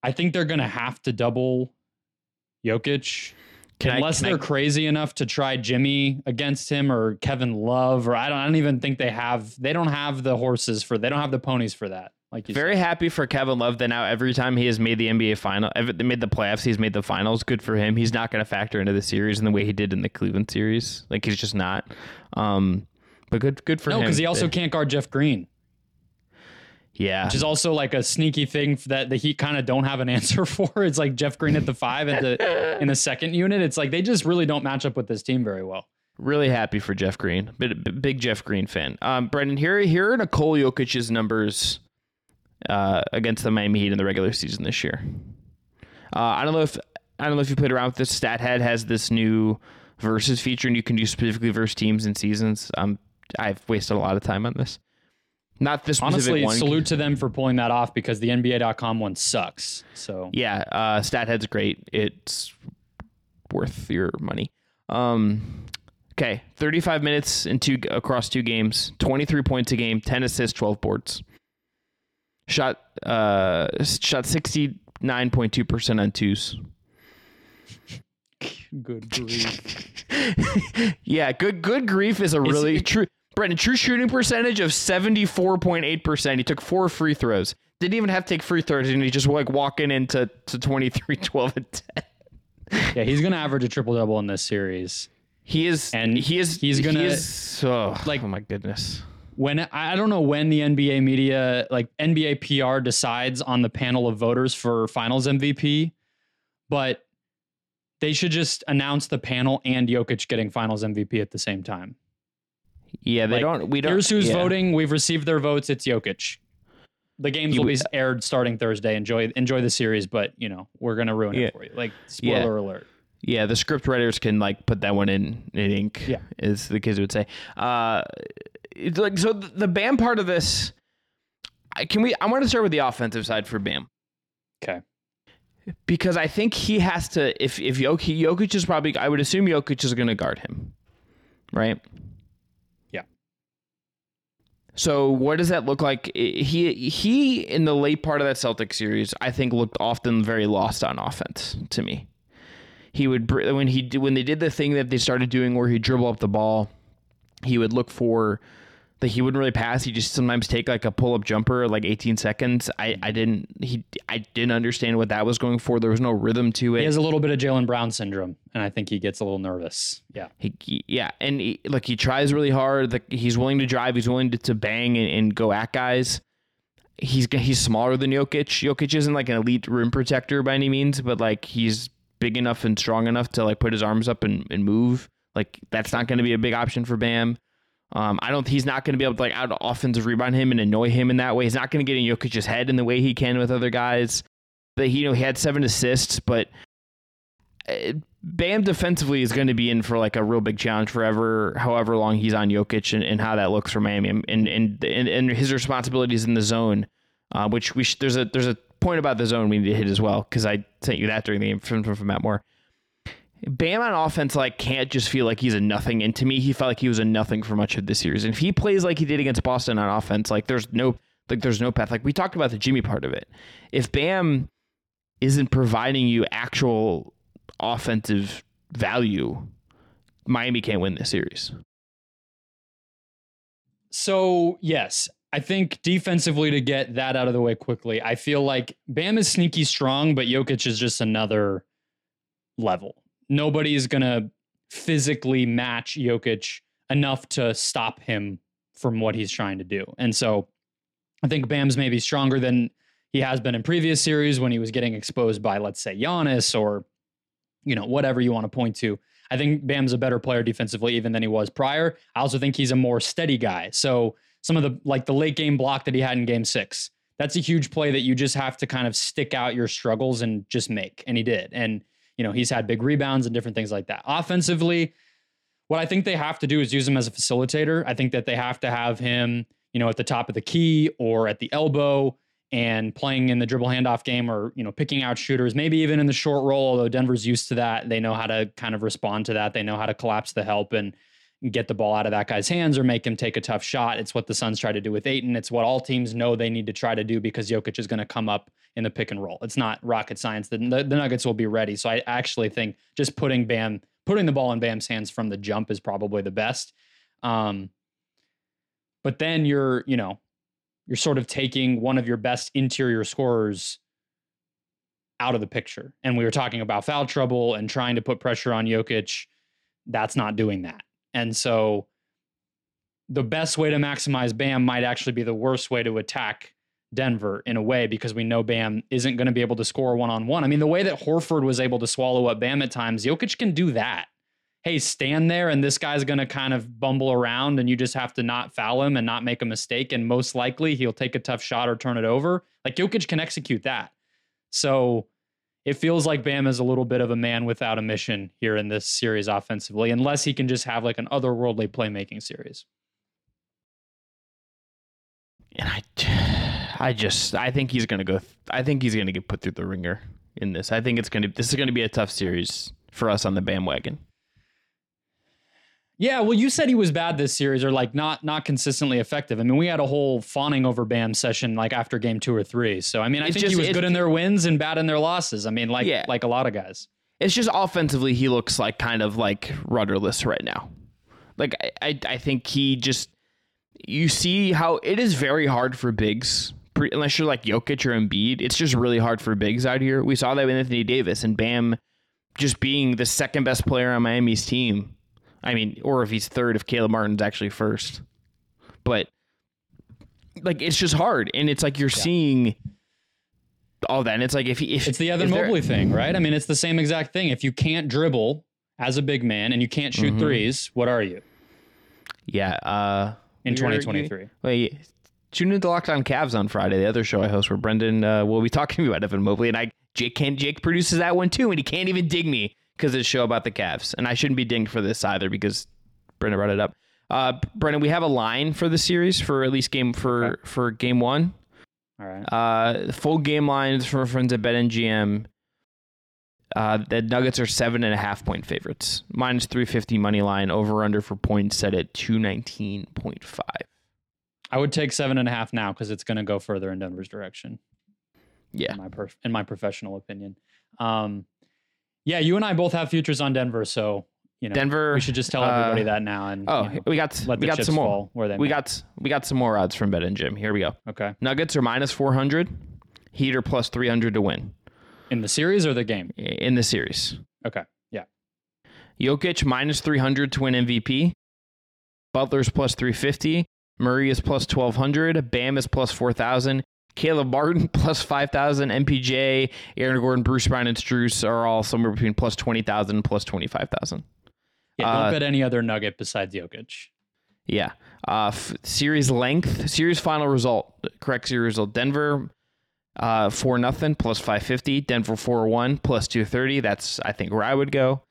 I think they're going to have to double Jokic. Unless they're crazy enough to try Jimmy against him or Kevin Love, or I don't even think they don't have the horses for, they don't have the ponies for that. Like, you very said. Happy for Kevin Love that now every time he has made the NBA final, made the playoffs, he's made the finals. Good for him. He's not going to factor into the series in the way he did in the Cleveland series. Like, he's just not. But good for him. No, because he also can't guard Jeff Green. Yeah. Which is also, like, a sneaky thing that the Heat kind of don't have an answer for. It's like Jeff Green at the 5 and in the second unit. It's like they just really don't match up with this team very well. Really happy for Jeff Green. Big Jeff Green fan. Brendon, here are Nikola Jokic's numbers against the Miami Heat in the regular season this year. I don't know if you played around with this. Stathead has this new versus feature, and you can do specifically versus teams and seasons. I've wasted a lot of time on this. Not this specific Honestly, one. Salute to them for pulling that off, because the NBA.com one sucks. So yeah, Stathead's great. It's worth your money. Okay, 35 minutes in across two games, 23 points a game, 10 assists, 12 boards. Shot 69.2% on twos. Good grief. Yeah, good grief is true. Brendan, true shooting percentage of 74.8%. He took 4 free throws. Didn't even have to take free throws, and he just walking into 23, 12, and 10. Yeah, he's going to average a triple-double in this series. He is, oh my goodness. When I don't know when the NBA media, like NBA PR, decides on the panel of voters for Finals MVP, but they should just announce the panel and Jokic getting Finals MVP at the same time. Yeah, they don't. We don't. Here's who's voting. We've received their votes. It's Jokic. The games will be aired starting Thursday. Enjoy the series, but we're gonna ruin it for you. Like spoiler alert. Yeah, the script writers can put that one in ink. Yeah, as the kids would say. It's so the Bam part of this. I want to start with the offensive side for Bam. Okay. Because I think he has to. If Jokic is probably, I would assume Jokic is going to guard him, right? So what does that look like? He in the late part of that Celtics series, I think looked often very lost on offense to me. He would when they did the thing that they started doing where he dribbled up the ball, he would look for that he wouldn't really pass. He just sometimes take a pull up jumper 18 seconds. I didn't understand what that was going for. There was no rhythm to it. He has a little bit of Jaylen Brown syndrome, and I think he gets a little nervous. Yeah. He tries really hard. He's willing to drive. He's willing to bang and go at guys. He's smaller than Jokic. Jokic isn't an elite rim protector by any means, but he's big enough and strong enough to put his arms up and move. That's not going to be a big option for Bam. He's not going to be able to out offensive rebound him and annoy him in that way. He's not going to get in Jokic's head in the way he can with other guys. But he had 7 assists, but Bam defensively is going to be in for a real big challenge forever, however long he's on Jokic and how that looks for Miami and his responsibilities in the zone, which there's a point about the zone we need to hit as well, because I sent you that during the game from Matt Moore. Bam on offense can't just feel he's a nothing, and to me he felt he was a nothing for much of this series. And if he plays like he did against Boston on offense, there's no path. We talked about the Jimmy part of it. If Bam isn't providing you actual offensive value, Miami can't win this series. So yes, I think defensively, to get that out of the way quickly, I feel Bam is sneaky strong, but Jokic is just another level. Nobody is going to physically match Jokic enough to stop him from what he's trying to do. And so I think Bam's maybe stronger than he has been in previous series when he was getting exposed by, let's say, Giannis or, whatever you want to point to. I think Bam's a better player defensively even than he was prior. I also think he's a more steady guy. So some of the late game block that he had in game 6, that's a huge play that you just have to kind of stick out your struggles and just make. And he did. And he's had big rebounds and different things like that. Offensively, what I think they have to do is use him as a facilitator. I think that they have to have him, at the top of the key or at the elbow and playing in the dribble handoff game or, picking out shooters, maybe even in the short roll, although Denver's used to that. They know how to kind of respond to that. They know how to collapse the help and get the ball out of that guy's hands or make him take a tough shot. It's what the Suns try to do with Ayton. It's what all teams know they need to try to do because Jokic is going to come up in the pick and roll. It's not rocket science. The Nuggets will be ready. So I actually think just putting the ball in Bam's hands from the jump is probably the best. But then you're sort of taking one of your best interior scorers out of the picture. And we were talking about foul trouble and trying to put pressure on Jokic. That's not doing that. And so the best way to maximize Bam might actually be the worst way to attack Denver in a way, because we know Bam isn't going to be able to score one-on-one. I mean, the way that Horford was able to swallow up Bam at times, Jokic can do that. hey, stand there and this guy's going to kind of bumble around and you just have to not foul him and not make a mistake. And most likely he'll take a tough shot or turn it over. Like Jokic can execute that. So it feels like Bam is a little bit of a man without a mission here in this series offensively, unless he can just have like an otherworldly playmaking series. And I think he's going to go. I think he's going to get put through the ringer in this. I think it's going to. This is going to be a tough series for us on the bandwagon. Yeah, well, you said he was bad this series, or like not consistently effective. I mean, we had a whole fawning over Bam session like after game 2 or 3. So I mean, I think he was good in their wins and bad in their losses. I mean, like a lot of guys. It's just offensively, he looks like kind of like rudderless right now. Like I think he just. You see how it is very hard for bigs, unless you're like Jokic or Embiid. It's just really hard for bigs out here. We saw that with Anthony Davis and Bam just being the second best player on Miami's team. I mean, or if he's third, if Caleb Martin's actually first. But, like, it's just hard. And it's like you're seeing all that. And it's like if it's the Evan Mobley thing, right? I mean, it's the same exact thing. If you can't dribble as a big man and you can't shoot threes, what are you? Yeah, in 2023. Wait, tune into Locked On Cavs on Friday, the other show I host where Brendon will be talking about Evan Mobley, and Jake produces that one too, and he can't even dig me because it's a show about the Cavs, and I shouldn't be dinged for this either because Brendon brought it up. Brendon, we have a line for the series for at least for game one. All right. Full game lines for friends at BetMGM. The Nuggets are 7.5 point favorites. Minus -350 money line, over under for points set at 219.5. I would take 7.5 now because it's going to go further in Denver's direction. Yeah, in my professional opinion. You and I both have futures on Denver, so you know Denver. We should just tell everybody that now. And we got some more. We got some more odds from BetMGM. Here we go. Okay, Nuggets are minus -400. Heat are plus +300 to win. In the series or the game? In the series. Okay. Yeah. Jokic minus -300 to win MVP. Butler's plus +350. Murray is plus +1200. Bam is plus +4000. Caleb Martin plus +5000. MPJ, Aaron Gordon, Bruce Brown, and Strus are all somewhere between plus +20,000 and plus +25,000. Yeah. Don't bet any other Nugget besides Jokic. Yeah. Series length. Series final result. Correct series result. Denver. 4-0 plus +550. Denver 4-1 plus +230. That's I think where I would go.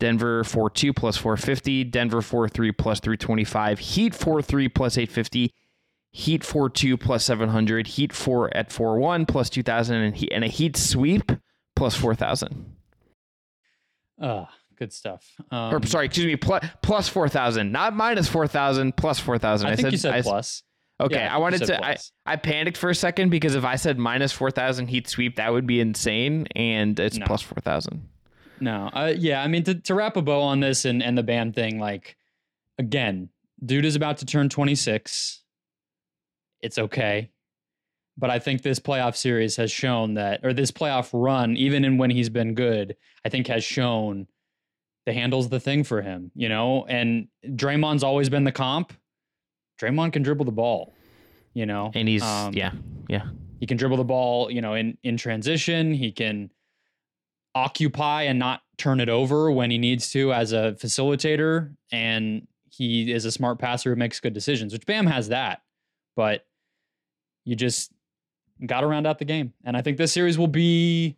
Denver 4-2 plus +450. Denver 4-3 plus +325. Heat 4-3 plus +850. Heat 4-2 plus +700. Heat 4 at 4-1 plus +2,000, and a Heat sweep plus +4,000. Good stuff. Plus +4,000, not minus -4,000. Plus +4,000. I think you said plus. Okay, yeah, I wanted to. I panicked for a second because if I said minus -4,000 Heat sweep, that would be insane, and it's plus +4,000. No, I mean to wrap a bow on this and the Bam thing, like again, dude is about to turn 26. It's okay, but I think this playoff series has shown that, or this playoff run, even in when he's been good, I think has shown the handle's the thing for him, you know. And Draymond's always been the comp. Draymond can dribble the ball, you know, and he's he can dribble the ball, you know, in transition. He can occupy and not turn it over when he needs to as a facilitator. And he is a smart passer who makes good decisions, which Bam has that, but you just got to round out the game. And I think this series will be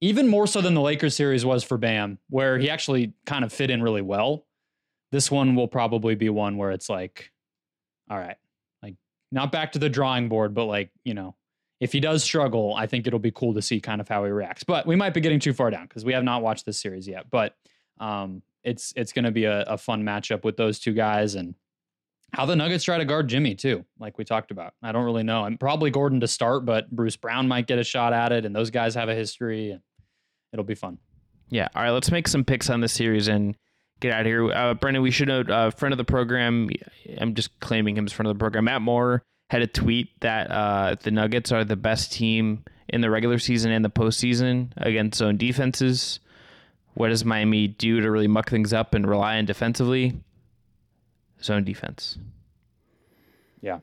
even more so than the Lakers series was for Bam, where he actually kind of fit in really well. This one will probably be one where it's like, all right, like not back to the drawing board, but like, you know, if he does struggle, I think it'll be cool to see kind of how he reacts, but we might be getting too far down because we have not watched this series yet, but it's going to be a fun matchup with those two guys and how the Nuggets try to guard Jimmy too. Like we talked about, I don't really know. I'm probably Gordon to start, but Bruce Brown might get a shot at it. And those guys have a history and it'll be fun. Yeah. All right. Let's make some picks on this series and get out of here. Brendon, we should note, friend of the program, I'm just claiming him as friend of the program, Matt Moore had a tweet that the Nuggets are the best team in the regular season and the postseason against zone defenses. What does Miami do to really muck things up and rely on defensively? Zone defense. Yeah.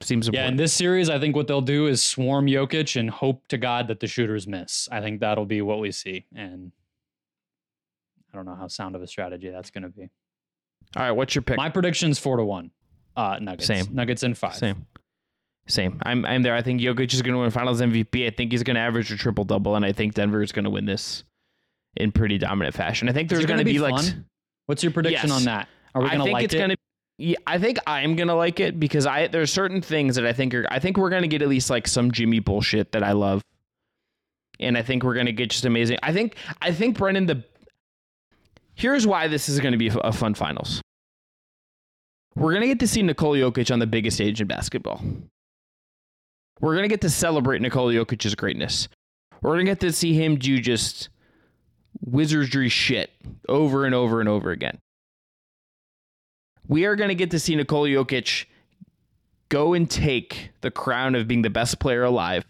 Seems important. Yeah, in this series, I think what they'll do is swarm Jokic and hope to God that the shooters miss. I think that'll be what we see, and I I don't know how sound of a strategy that's going to be. All right, what's your pick? My prediction's 4-1. Nuggets. Same. Nuggets in 5. Same. I'm there. I think Jokic is going to win Finals MVP. I think he's going to average a triple double, and I think Denver is going to win this in pretty dominant fashion. I think there's going to be like. What's your prediction on that? Are we going to like it? Yeah, I think I'm going to like it because there's certain things that I think we're going to get at least like some Jimmy bullshit that I love. And I think we're going to get just amazing. I think Brendan, here's why this is going to be a fun finals. We're going to get to see Nikola Jokic on the biggest stage in basketball. We're going to get to celebrate Nikola Jokic's greatness. We're going to get to see him do just wizardry shit over and over and over again. We are going to get to see Nikola Jokic go and take the crown of being the best player alive,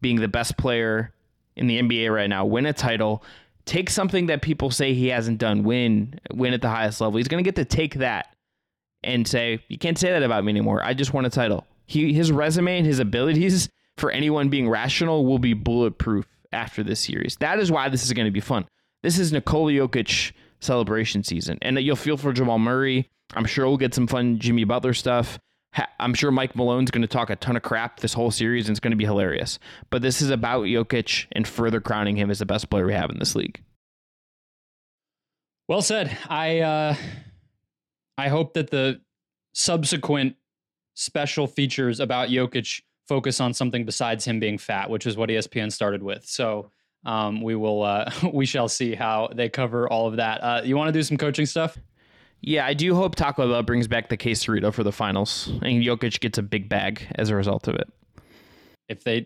being the best player in the NBA right now, win a title, take something that people say he hasn't done, win at the highest level. He's going to get to take that and say, you can't say that about me anymore. I just won a title. His resume and his abilities, for anyone being rational, will be bulletproof after this series. That is why this is going to be fun. This is Nikola Jokic celebration season, and you'll feel for Jamal Murray. I'm sure we'll get some fun Jimmy Butler stuff. I'm sure Mike Malone's going to talk a ton of crap this whole series, and it's going to be hilarious. But this is about Jokic and further crowning him as the best player we have in this league. Well said. I hope that the subsequent special features about Jokic focus on something besides him being fat, which is what ESPN started with. So we shall see how they cover all of that. You want to do some coaching stuff? Yeah, I do hope Taco Bell brings back the quesarito for the finals, and Jokic gets a big bag as a result of it.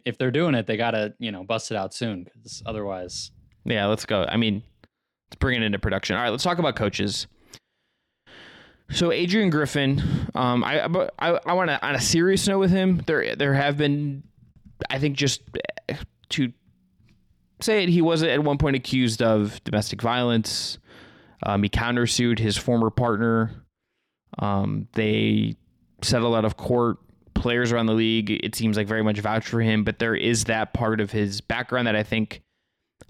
If they're doing it, they gotta bust it out soon, because otherwise. Yeah, let's go. I mean, let's bring it into production. All right, let's talk about coaches. So Adrian Griffin, I want to, on a serious note with him, there have been, I think, just to say it, he was at one point accused of domestic violence. He countersued his former partner. They settled out of court. Players around the league, it seems like, very much vouch for him, but there is that part of his background that I think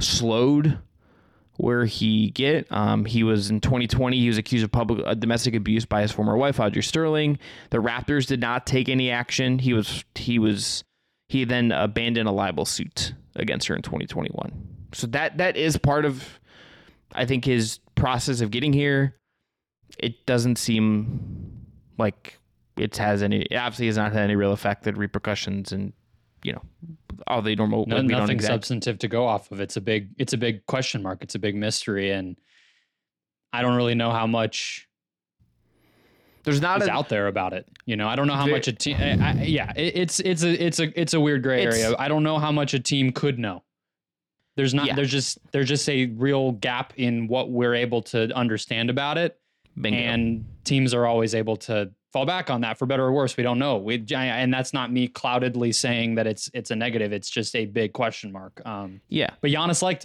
slowed where he get. He was in 2020, he was accused of domestic abuse by his former wife, Audrey Sterling. The Raptors did not take any action. He then abandoned a libel suit against her in 2021. So that is part of, I think, his process of getting here. It doesn't seem like it obviously has not had any real effect, that repercussions and all the normal. No, nothing substantive to go off of. It's a big question mark. It's a big mystery, and I don't really know how much is out there about it. I don't know how much a team. It's a weird gray area. I don't know how much a team could know. There's just a real gap in what we're able to understand about it. Bingo. And teams are always able to fall back on that, for better or worse. We don't know. And that's not me cloudedly saying that it's a negative. It's just a big question mark. But Giannis liked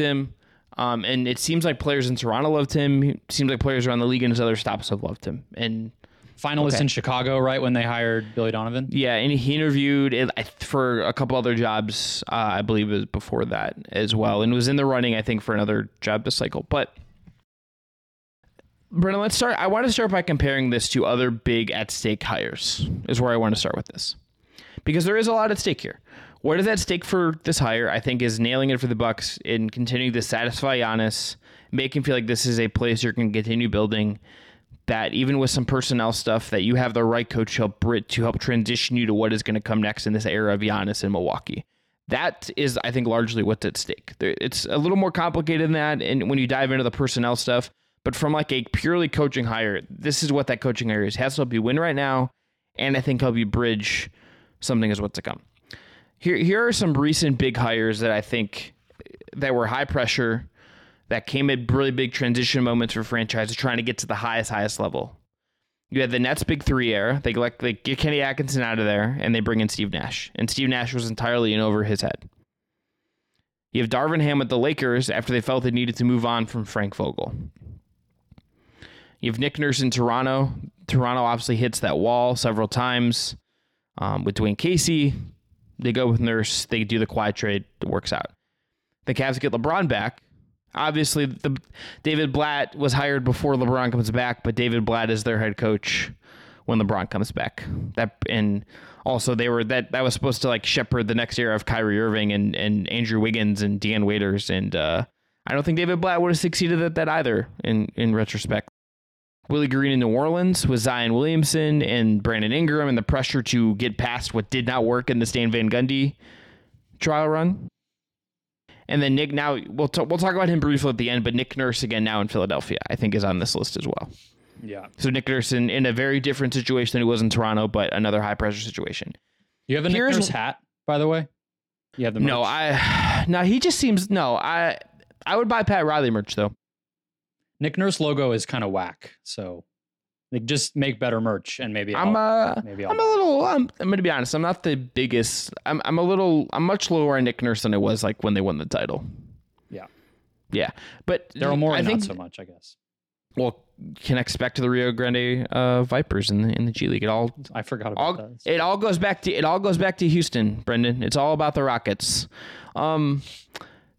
him. And it seems like players in Toronto loved him. It seems like players around the league and his other stops have loved him. And finalists in Chicago, right, when they hired Billy Donovan. Yeah, and he interviewed for a couple other jobs, I believe it was before that as well, and was in the running, I think, for another job this cycle. But Brennan, I want to start by comparing this to other big at-stake hires, is where I want to start with this. Because there is a lot at stake here. What is at stake for this hire, I think, is nailing it for the Bucks in continuing to satisfy Giannis, make him feel like this is a place you can continue building, that even with some personnel stuff, that you have the right coach to help transition you to what is going to come next in this era of Giannis in Milwaukee. That is, I think, largely what's at stake. It's a little more complicated than that, and when you dive into the personnel stuff, but from like a purely coaching hire, this is what that coaching hire is. It has to help you win right now, and I think help you bridge something as what's to come. Here are some recent big hires that I think that were high pressure, that came at really big transition moments for franchises trying to get to the highest level. You had the Nets' big three era. They get Kenny Atkinson out of there, and they bring in Steve Nash. And Steve Nash was entirely in over his head. You have Darvin Ham with the Lakers after they felt they needed to move on from Frank Vogel. You have Nick Nurse in Toronto. Toronto obviously hits that wall several times with Dwayne Casey. They go with Nurse. They do the quiet trade. It works out. The Cavs get LeBron back, Obviously, David Blatt was hired before LeBron comes back, but David Blatt is their head coach when LeBron comes back. That was supposed to like shepherd the next era of Kyrie Irving and Andrew Wiggins and Deion Waiters, and I don't think David Blatt would have succeeded at that either. In retrospect, Willie Green in New Orleans with Zion Williamson and Brandon Ingram, and the pressure to get past what did not work in the Stan Van Gundy trial run. And then Nick, now we'll talk about him briefly at the end, but Nick Nurse again now in Philadelphia, I think, is on this list as well. Yeah. So Nick Nurse in a very different situation than he was in Toronto, but another high pressure situation. You have the Nick Nurse hat, by the way. You have the merch. I would buy Pat Riley merch though. Nick Nurse logo is kind of whack, so like just make better merch and maybe I'm going to be honest, I'm not the biggest. I'm much lower on Nick Nurse than I was like when they won the title. Yeah. Yeah. But Daryl Morey not so much, I guess. Well, connects back to the Rio Grande Vipers in the G League. I forgot about that. It all goes back to Houston, Brendan. It's all about the Rockets.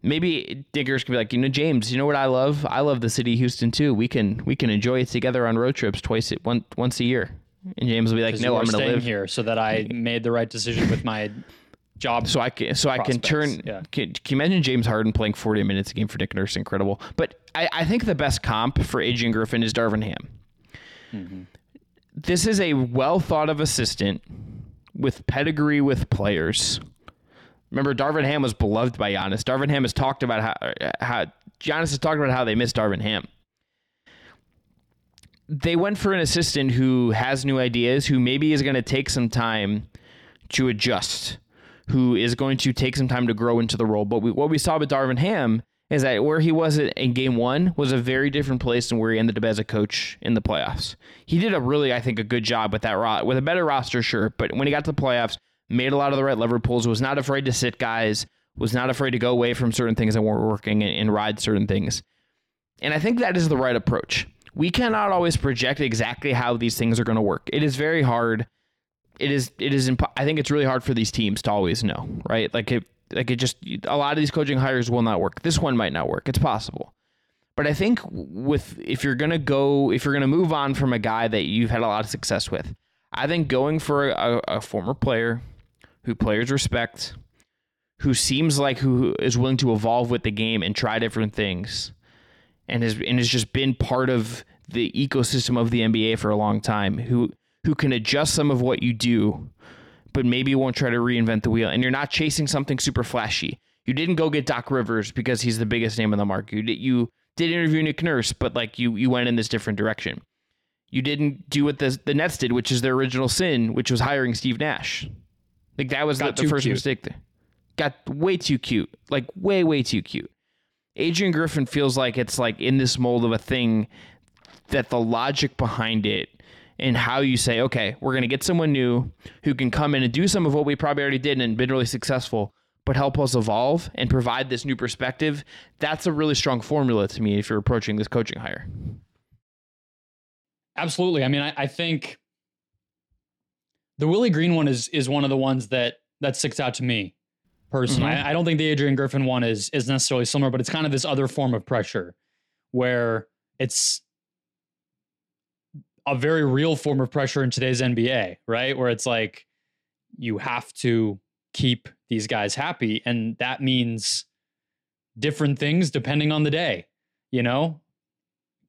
Maybe Diggers could be like, James, you know what I love? I love the city of Houston too. We can enjoy it together on road trips once a year. And James will be like, no, I'm going to live here so that I made the right decision with my job. So I can turn. Yeah. Can you imagine James Harden playing 40 minutes a game for Nick Nurse? Incredible. But I think the best comp for Adrian Griffin is Darvin Ham. Mm-hmm. This is a well thought of assistant with pedigree with players. Remember, Darvin Ham was beloved by Giannis. Darvin Ham has talked about how Giannis has talked about how they miss Darvin Ham. They went for an assistant who has new ideas, who maybe is going to take some time to adjust, who is going to take some time to grow into the role. But what we saw with Darvin Ham is that where he was in game one was a very different place than where he ended up as a coach in the playoffs. He did I think a good job with that with a better roster, sure. But when he got to the playoffs, made a lot of the right lever pulls, was not afraid to sit guys, was not afraid to go away from certain things that weren't working and ride certain things. And I think that is the right approach. We cannot always project exactly how these things are going to work. It is very hard. I think it's really hard for these teams to always know, right? A lot of these coaching hires will not work. This one might not work. It's possible. But I think if you're going to move on from a guy that you've had a lot of success with, I think going for a former player who players respect, who is willing to evolve with the game and try different things, and has just been part of the ecosystem of the NBA for a long time, who can adjust some of what you do, but maybe won't try to reinvent the wheel. And you're not chasing something super flashy. You didn't go get Doc Rivers because he's the biggest name on the market. You did interview Nick Nurse, but like you went in this different direction. You didn't do what the Nets did, which is their original sin, which was hiring Steve Nash. Like that was the first mistake. Got way too cute. Like way, way too cute. Adrian Griffin feels like it's like in this mold of a thing that the logic behind it and how you say, okay, we're going to get someone new who can come in and do some of what we probably already did and been really successful, but help us evolve and provide this new perspective. That's a really strong formula to me if you're approaching this coaching hire. Absolutely. I mean, I think the Willie Green one is one of the ones that sticks out to me personally. Mm-hmm. I don't think the Adrian Griffin one is necessarily similar, but it's kind of this other form of pressure where it's a very real form of pressure in today's NBA, right? Where it's like you have to keep these guys happy, and that means different things depending on the day,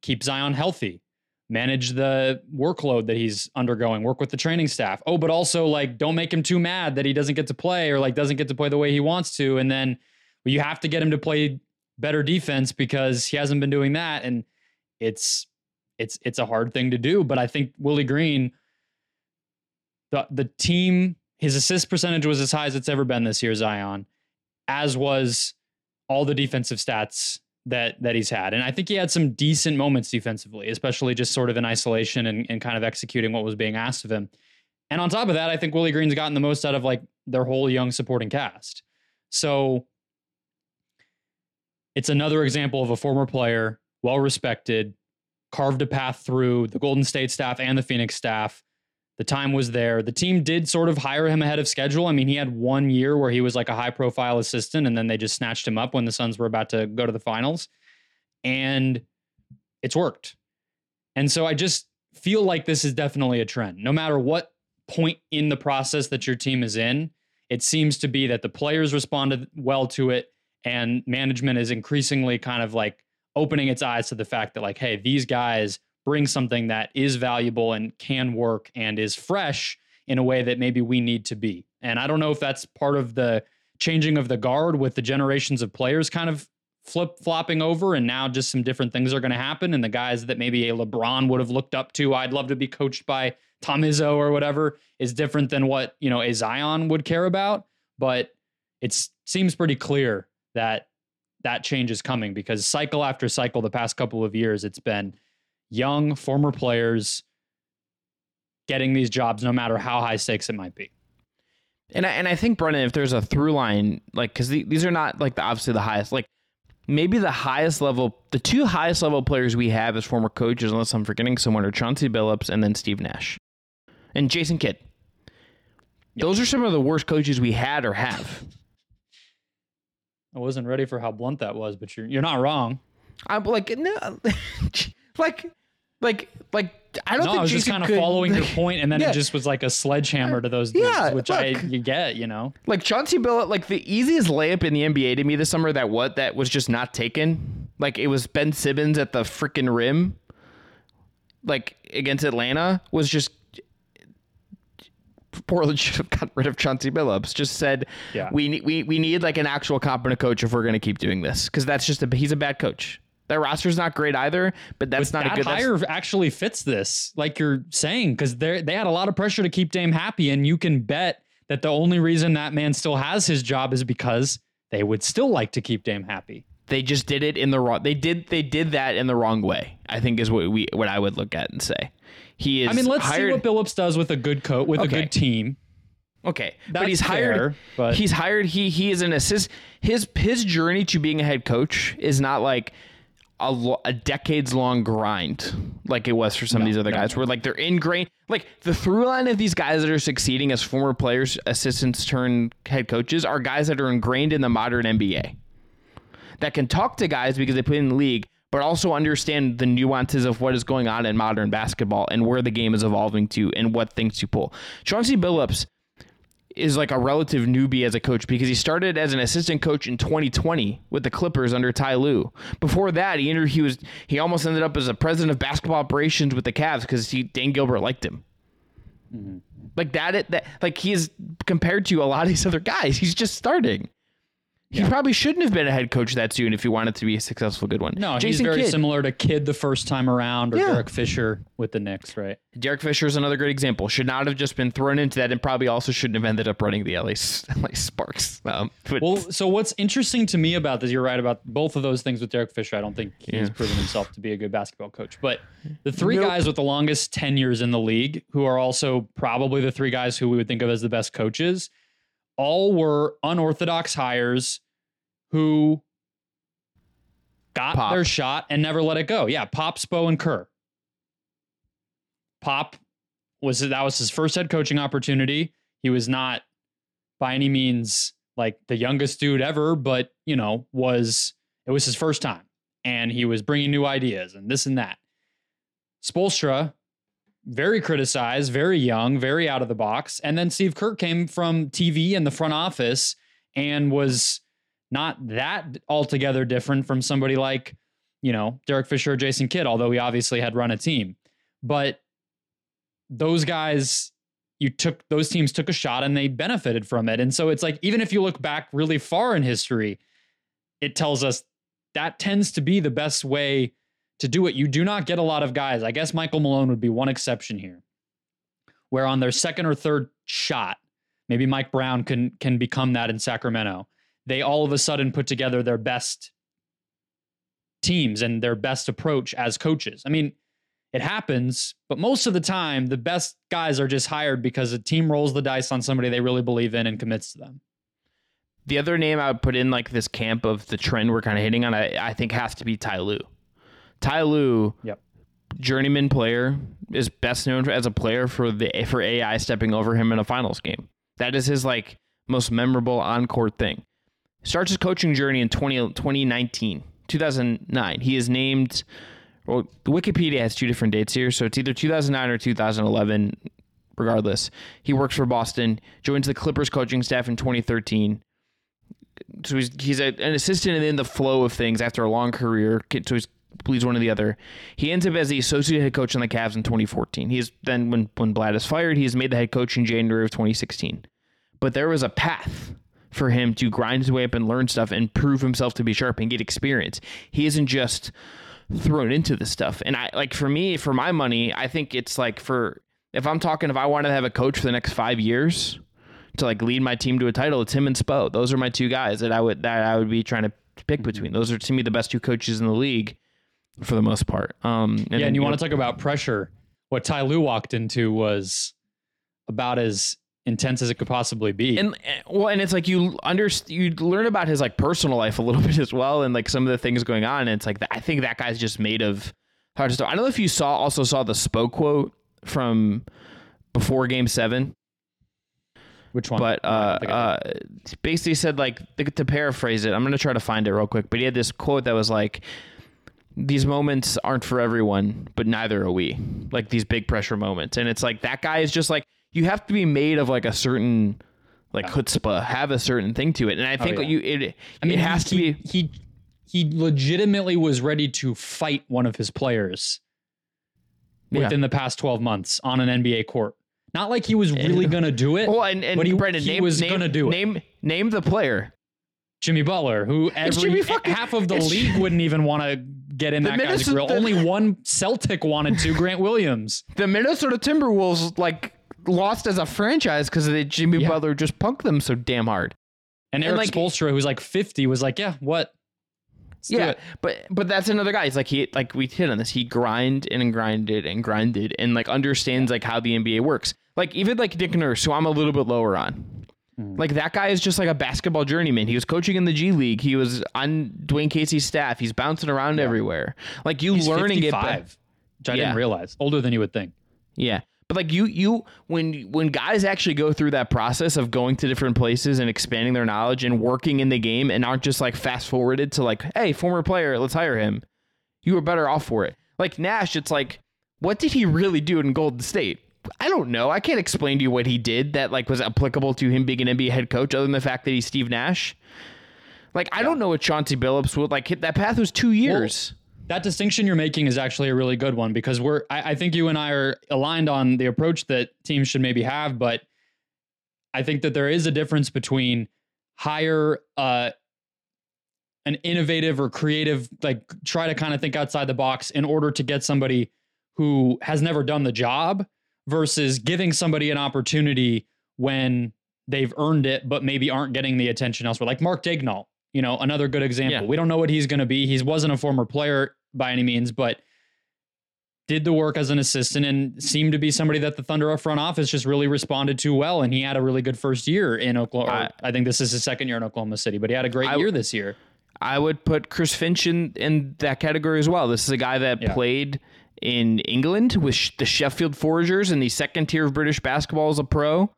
keep Zion healthy, manage the workload that he's undergoing, work with the training staff. Oh, but also like, don't make him too mad that he doesn't get to play or like doesn't get to play the way he wants to. And then you have to get him to play better defense because he hasn't been doing that. And it's a hard thing to do. But I think Willie Green, the team, his assist percentage was as high as it's ever been this year, Zion, as was all the defensive stats that he's had. And I think he had some decent moments defensively, especially just sort of in isolation and kind of executing what was being asked of him. And on top of that, I think Willie Green's gotten the most out of like their whole young supporting cast. So it's another example of a former player, well-respected, carved a path through the Golden State staff and the Phoenix staff. The time was there. The team did sort of hire him ahead of schedule. I mean, he had 1 year where he was like a high-profile assistant, and then they just snatched him up when the Suns were about to go to the finals. and it's worked. And so I just feel like this is definitely a trend. No matter what point in the process that your team is in, it seems to be that the players responded well to it, and management is increasingly kind of like opening its eyes to the fact that, like, hey, these guys bring something that is valuable and can work and is fresh in a way that maybe we need to be. And I don't know if that's part of the changing of the guard with the generations of players kind of flip-flopping over, and now just some different things are going to happen, and the guys that maybe a LeBron would have looked up to, I'd love to be coached by Tom Izzo or whatever, is different than what, you know, a Zion would care about. But it seems pretty clear that that change is coming, because cycle after cycle the past couple of years, it's been young former players getting these jobs no matter how high stakes it might be. And I think, Brennan, if there's a through line, like, because these are not like the obviously the highest, like maybe the highest level, the two highest level players we have as former coaches, unless I'm forgetting someone, are Chauncey Billups and then Steve Nash and Jason Kidd. Yep. Those are some of the worst coaches we had or have. I wasn't ready for how blunt that was, but you're not wrong. I'm like, no, like. I was just kind of following your point, and then it just was like a sledgehammer to those dudes, which you get, you know. Like Chauncey Billups, like the easiest layup in the NBA to me this summer that was just not taken. Like it was Ben Simmons at the freaking rim, like against Atlanta, was just Portland should have got rid of Chauncey Billups. Just said, we need like an actual competent coach if we're going to keep doing this, because that's just he's a bad coach. That roster's not great either, but that's not a good hire. Actually fits this, like you're saying, because they had a lot of pressure to keep Dame happy, and you can bet that the only reason that man still has his job is because they would still like to keep Dame happy. They just did it in the wrong. They did that in the wrong way, I think, is what I would look at and say. He is. I mean, let's see what Billups does with a good coach, with a good team. Okay, that's but he's hired. Fair, but he's hired. He is an assist. His journey to being a head coach is not like a decades-long grind like it was for some of these other guys, where like they're ingrained. Like the through line of these guys that are succeeding as former players, assistants turned head coaches, are guys that are ingrained in the modern NBA that can talk to guys because they play in the league, but also understand the nuances of what is going on in modern basketball and where the game is evolving to and what things to pull. Chauncey Billups is like a relative newbie as a coach, because he started as an assistant coach in 2020 with the Clippers under Ty Lue. Before that, he almost ended up as a president of basketball operations with the Cavs because Dan Gilbert liked him. Mm-hmm. Like that like he is compared to a lot of these other guys. He's just starting. He probably shouldn't have been a head coach that soon if he wanted to be a successful good one. No, Jason he's very Kidd. Similar to Kidd the first time around, or Derek Fisher with the Knicks, right? Derek Fisher is another great example. Should not have just been thrown into that, and probably also shouldn't have ended up running the LA Sparks. Well, so what's interesting to me about this, you're right about both of those things with Derek Fisher. I don't think he's proven himself to be a good basketball coach. But the three guys with the longest tenures in the league, who are also probably the three guys who we would think of as the best coaches, all were unorthodox hires who got their shot and never let it go. Yeah, Pop, Spo, and Kerr. Pop, that was his first head coaching opportunity. He was not by any means like the youngest dude ever, but you know, it was his first time, and he was bringing new ideas and this and that. Spoelstra, very criticized, very young, very out of the box. And then Steve Kerr came from TV and the front office and was not that altogether different from somebody like, you know, Derek Fisher or Jason Kidd, although he obviously had run a team. But those guys, those teams took a shot and they benefited from it. And so it's like, even if you look back really far in history, it tells us that tends to be the best way to do it. You do not get a lot of guys. I guess Michael Malone would be one exception here, where on their second or third shot, maybe Mike Brown can become that in Sacramento. They all of a sudden put together their best teams and their best approach as coaches. I mean, it happens, but most of the time, the best guys are just hired because a team rolls the dice on somebody they really believe in and commits to them. The other name I would put in like this camp of the trend we're kind of hitting on, I think has to be Ty Lue. Ty Lue, journeyman player, is best known as a player for AI stepping over him in a finals game. That is his like most memorable on-court thing. Starts his coaching journey in 2019, 2009. He is named, well, Wikipedia has two different dates here, so it's either 2009 or 2011. Regardless, he works for Boston, joins the Clippers coaching staff in 2013. So he's an assistant and in the flow of things after a long career. So he's leads one or the other. He ends up as the associate head coach on the Cavs in 2014. He is then, when Blatt is fired, he is made the head coach in January of 2016. But there was a path for him to grind his way up and learn stuff and prove himself to be sharp and get experience. He isn't just thrown into this stuff. And I, like, for me, for my money, I think it's like, for, if I'm talking, if I want to have a coach for the next 5 years to like lead my team to a title, it's him and Spo. Those are my two guys that I would be trying to pick between. Those are, to me, the best two coaches in the league. For the most part. And you want to talk about pressure. What Ty Lue walked into was about as intense as it could possibly be. And it's like you learn about his like personal life a little bit as well, and like some of the things going on. And it's like, I think that guy's just made of hard stuff. I don't know if you saw the Spo quote from before Game 7. Which one? But basically said, like, to paraphrase it, I'm going to try to find it real quick. But he had this quote that was like, these moments aren't for everyone, but neither are we, like these big pressure moments. And it's like, that guy is just like, you have to be made of like a certain, like, chutzpah, have a certain thing to it. And I think he legitimately was ready to fight one of his players within the past 12 months on an NBA court. Not like he was really going to do it. Well, Brendon, name the player. Jimmy Butler, who half of the league wouldn't even want to get in that guy's grill. Only one Celtic wanted to, Grant Williams. The Minnesota Timberwolves like lost as a franchise because Jimmy Butler just punked them so damn hard. And Eric Spoelstra, who's like 50, was like, yeah, what? Let's do it. But that's another guy. He's like, we hit on this. He grinded and like understands like how the NBA works. Like even like Nick Nurse, who I'm a little bit lower on. Like that guy is just like a basketball journeyman. He was coaching in the G League. He was on Dwayne Casey's staff. He's bouncing around everywhere. Like he's learning 55, it, which I didn't realize. Older than you would think. Yeah, but like you when guys actually go through that process of going to different places and expanding their knowledge and working in the game and aren't just like fast forwarded to like, hey, former player, let's hire him. You were better off for it. Like Nash, it's like, what did he really do in Golden State? I don't know. I can't explain to you what he did that like was applicable to him being an NBA head coach other than the fact that he's Steve Nash. Like, I don't know what Chauncey Billups would like hit. That path was 2 years. Well, that distinction you're making is actually a really good one because I think you and I are aligned on the approach that teams should maybe have, but I think that there is a difference between hire an innovative or creative, like try to kind of think outside the box in order to get somebody who has never done the job versus giving somebody an opportunity when they've earned it, but maybe aren't getting the attention elsewhere. Like Mark Daigneault, another good example. Yeah. We don't know what he's going to be. He wasn't a former player by any means, but did the work as an assistant and seemed to be somebody that the Thunder front office just really responded to well. And he had a really good first year in Oklahoma. I think this is his second year in Oklahoma City, but he had a great year this year. I would put Chris Finch in that category as well. This is a guy that played in England with the Sheffield Foragers in the second tier of British basketball as a pro.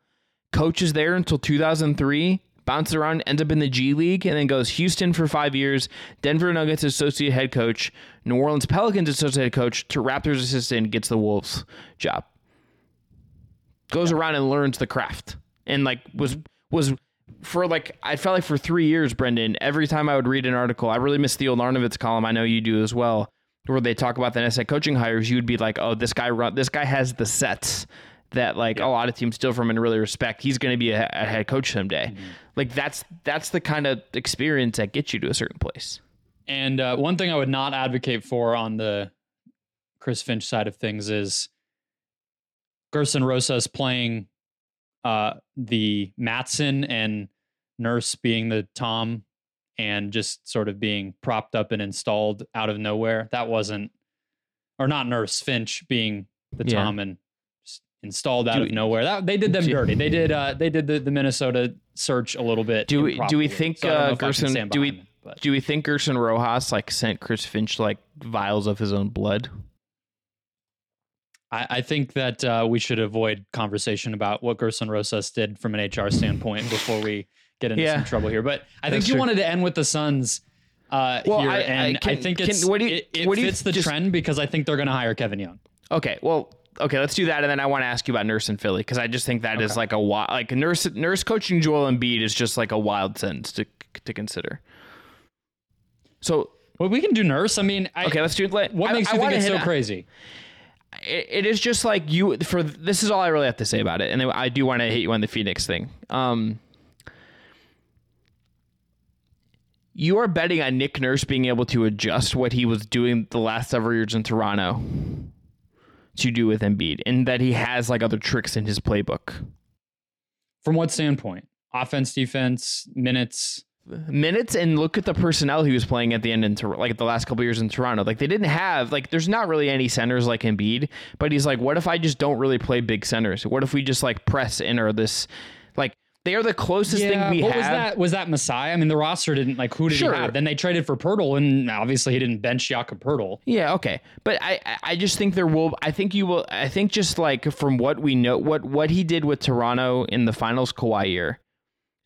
Coaches there until 2003, bounces around, ends up in the G League, and then goes Houston for 5 years, Denver Nuggets associate head coach, New Orleans Pelicans associate head coach, to Raptors assistant, gets the Wolves job. Goes around and learns the craft. And like was for like, I felt like for 3 years, Brendon, every time I would read an article, I really missed the old Arnovitz column. I know you do as well, where they talk about the NSA coaching hires, you'd be like, oh, this guy has the sets that like a lot of teams steal from and really respect. He's going to be a head coach someday. Mm-hmm. Like that's the kind of experience that gets you to a certain place. And one thing I would not advocate for on the Chris Finch side of things is Gerson Rosas playing the Matson and Nurse being the Tom, and just sort of being propped up and installed out of nowhere. That wasn't, or not Nurse, Finch being the Tom and installed out of nowhere. That they did them dirty. They did the Minnesota search a little bit. Do we think so Gerson? Do we think Gerson Rojas like sent Chris Finch like vials of his own blood? I think that we should avoid conversation about what Gerson Rosas did from an HR standpoint before we get into some trouble here. But I think you wanted to end with the Suns. I think it fits the trend because I think they're going to hire Kevin Young. Okay, let's do that, and then I want to ask you about Nurse in Philly because I just think that is like a wild, like Nurse coaching Joel Embiid is just like a wild sentence to consider. So, well, we can do Nurse. I mean, let's do it. What makes you think it's so crazy? It is just like this is all I really have to say about it, and then I do want to hit you on the Phoenix thing. You are betting on Nick Nurse being able to adjust what he was doing the last several years in Toronto to do with Embiid, and that he has like other tricks in his playbook. From what standpoint? Offense, defense, minutes, and look at the personnel he was playing at the end in like the last couple years in Toronto. Like they didn't have like there's not really any centers like Embiid, but he's like, what if I just don't really play big centers? What if we just like press in or this like. They are the closest thing we have. Was that Masai? I mean, the roster didn't like who did he have? Then they traded for Poeltl, and obviously he didn't bench Jakob Poeltl. Yeah, okay, but I just think there will. I think just like from what we know, what he did with Toronto in the finals Kawhi year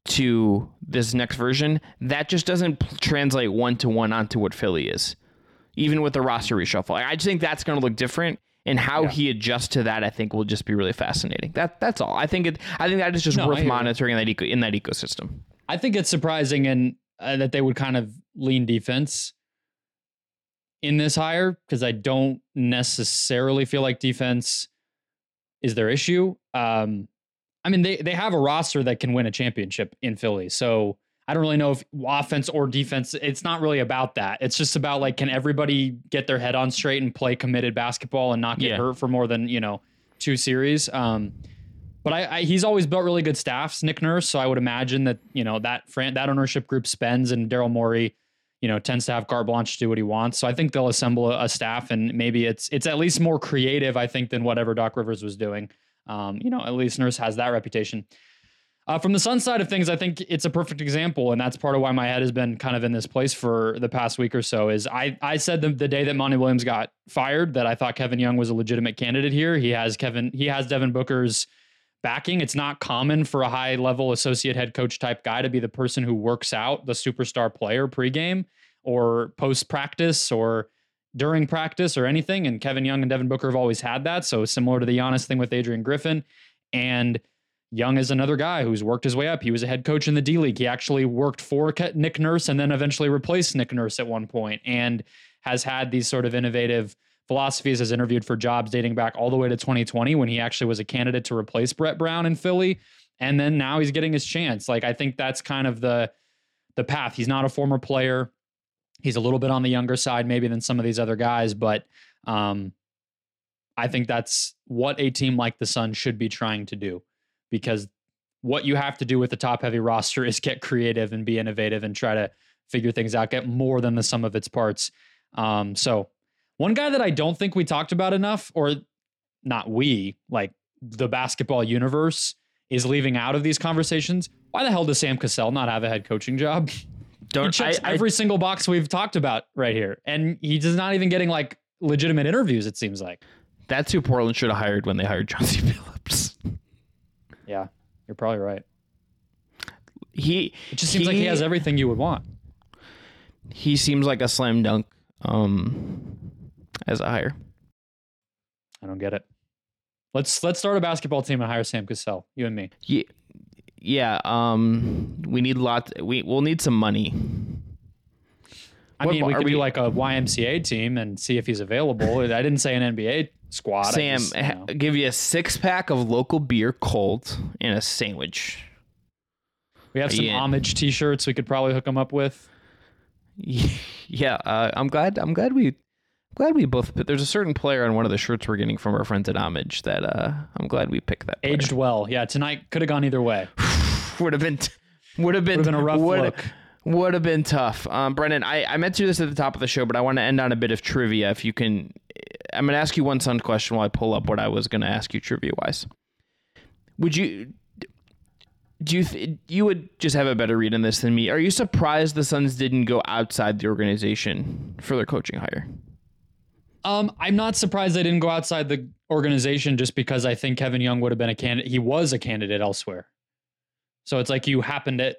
to this next version, that just doesn't translate 1-to-1 onto what Philly is, even with the roster reshuffle. I just think that's going to look different. And how he adjusts to that, I think, will just be really fascinating. That's all. I think that is just worth monitoring in that ecosystem. I think it's surprising and that they would kind of lean defense in this hire because I don't necessarily feel like defense is their issue. I mean, they have a roster that can win a championship in Philly, so I don't really know if offense or defense, it's not really about that. It's just about like, can everybody get their head on straight and play committed basketball and not get hurt for more than, 2 series. But he's always built really good staffs, Nick Nurse. So I would imagine that, that ownership group spends and Daryl Morey, tends to have carte blanche to do what he wants. So I think they'll assemble a staff and maybe it's at least more creative, I think, than whatever Doc Rivers was doing. At least Nurse has that reputation. From the Sun side of things, I think it's a perfect example, and that's part of why my head has been kind of in this place for the past week or so, is I said the day that Monty Williams got fired that I thought Kevin Young was a legitimate candidate here. He has Devin Booker's backing. It's not common for a high-level associate head coach type guy to be the person who works out the superstar player pregame or post-practice or during practice or anything, and Kevin Young and Devin Booker have always had that, so similar to the Giannis thing with Adrian Griffin, and Young is another guy who's worked his way up. He was a head coach in the D-League. He actually worked for Nick Nurse and then eventually replaced Nick Nurse at one point and has had these sort of innovative philosophies, has interviewed for jobs dating back all the way to 2020 when he actually was a candidate to replace Brett Brown in Philly. And then now he's getting his chance. Like, I think that's kind of the path. He's not a former player. He's a little bit on the younger side maybe than some of these other guys, but I think that's what a team like the Suns should be trying to do. Because what you have to do with the top-heavy roster is get creative and be innovative and try to figure things out, get more than the sum of its parts. So one guy that I don't think we talked about enough, or not we, like the basketball universe, is leaving out of these conversations. Why the hell does Sam Cassell not have a head coaching job? He checks every single box we've talked about right here. And he's not even getting like legitimate interviews, it seems like. That's who Portland should have hired when they hired Chauncey Billups. Yeah, you're probably right. It just seems like he has everything you would want. He seems like a slam dunk as a hire. I don't get it. Let's start a basketball team and hire Sam Cassell, you and me. Yeah. We'll need some money. I mean, we could do like a YMCA team and see if he's available. I didn't say an NBA squad. Sam, give you a 6-pack of local beer cold and a sandwich. We have some homage T-shirts we could probably hook him up with. Yeah, I'm glad we both. But there's a certain player on one of the shirts we're getting from our friends at Homage that I'm glad we picked that. Player. Aged well, yeah. Tonight could have gone either way. Would have been a rough look. Would have been tough. Brendan, I meant to do this at the top of the show, but I want to end on a bit of trivia. If you can, I'm going to ask you one Sun question while I pull up what I was going to ask you trivia-wise. You would just have a better read on this than me. Are you surprised the Suns didn't go outside the organization for their coaching hire? I'm not surprised they didn't go outside the organization just because I think Kevin Young would have been a candidate. He was a candidate elsewhere. So it's like you happened to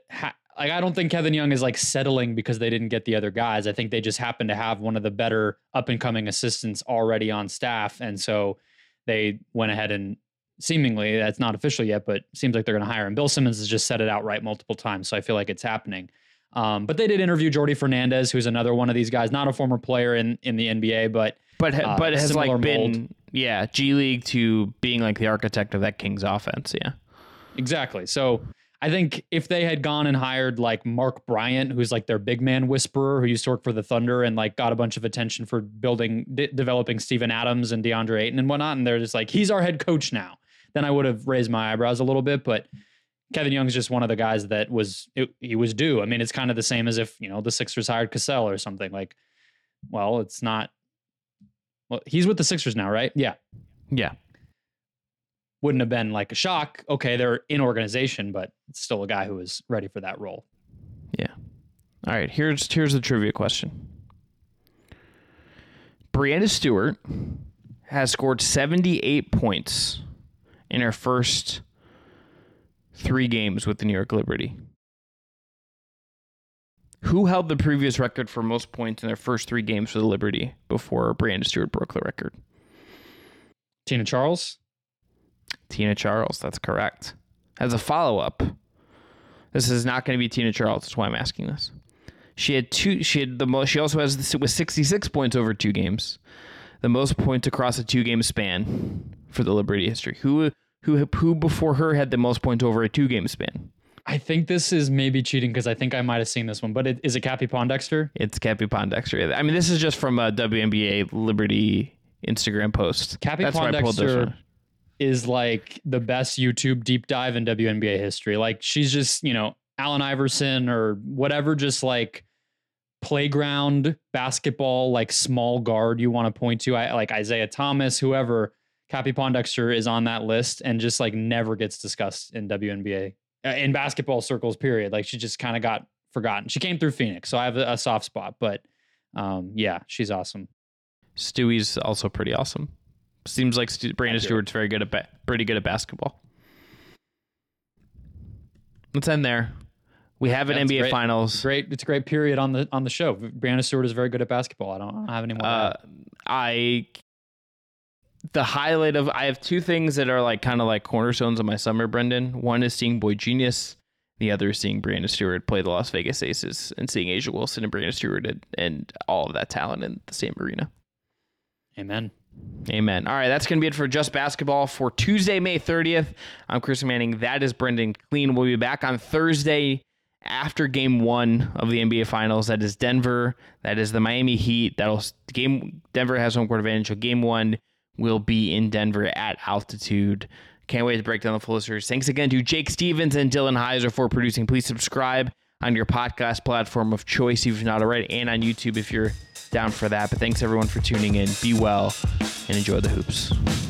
Like, I don't think Kevin Young is like settling because they didn't get the other guys. I think they just happen to have one of the better up and coming assistants already on staff. And so they went ahead and seemingly, that's not official yet, but seems like they're going to hire him. Bill Simmons has just said it outright multiple times. So I feel like it's happening. But they did interview Jordy Fernandez, who's another one of these guys, not a former player in the NBA, but has like been, G League to being like the architect of that Kings offense. Yeah, exactly. So I think if they had gone and hired like Mark Bryant, who's like their big man whisperer, who used to work for the Thunder and like got a bunch of attention for developing Steven Adams and DeAndre Ayton and whatnot, and they're just like, he's our head coach now, then I would have raised my eyebrows a little bit. But Kevin Young's just one of the guys that was due. I mean, it's kind of the same as if, you know, the Sixers hired Cassell or something. Like, well, it's not. Well, he's with the Sixers now, right? Yeah. Yeah. Wouldn't have been like a shock. Okay, they're in organization, but it's still a guy who is ready for that role. Yeah. All right, here's the trivia question. Brianna Stewart has scored 78 points in her first 3 games with the New York Liberty. Who held the previous record for most points in their first 3 games for the Liberty before Brianna Stewart broke the record? Tina Charles? Tina Charles, that's correct. As a follow-up, this is not going to be Tina Charles, that's why I'm asking this. She also has, with 66 points over 2 games, the most points across a 2-game span for the Liberty history. Who before her had the most points over a 2-game span? I think this is maybe cheating because I think I might have seen this one, but is it Cappy Pondexter? It's Cappy Pondexter. I mean, this is just from a WNBA Liberty Instagram post. Cappy Pondexter is like the best YouTube deep dive in WNBA history. Like, she's just, you know, Allen Iverson or whatever, just like playground basketball, like small guard you want to point to. I like Isaiah Thomas, whoever. Cappy Pondexter is on that list and just like never gets discussed in WNBA in basketball circles, period. Like, she just kind of got forgotten. She came through Phoenix, so I have a soft spot, but yeah, she's awesome. Stewie's also pretty awesome. Seems like Brianna Stewart's very good at pretty good at basketball. Let's end there. We have an NBA Finals. Great. It's a great period on the show. Brianna Stewart is very good at basketball. I don't have any more. I have 2 things that are like kind of like cornerstones of my summer, Brendan. One is seeing Boy Genius. The other is seeing Brianna Stewart play the Las Vegas Aces and seeing Asia Wilson and Brianna Stewart and all of that talent in the same arena. Amen. Amen. All right, that's going to be it for Just Basketball for Tuesday, May 30th. I'm Chris Manning. That is Brendon Kleen. We'll be back on Thursday after Game 1 of the NBA Finals. That is Denver. That is the Miami Heat. Denver has home court advantage. So Game 1 will be in Denver at altitude. Can't wait to break down the full series. Thanks again to Jake Stevens and Dylan Heiser for producing. Please subscribe on your podcast platform of choice if you're not already, and on YouTube if you're down for that. But thanks everyone for tuning in. Be well and enjoy the hoops.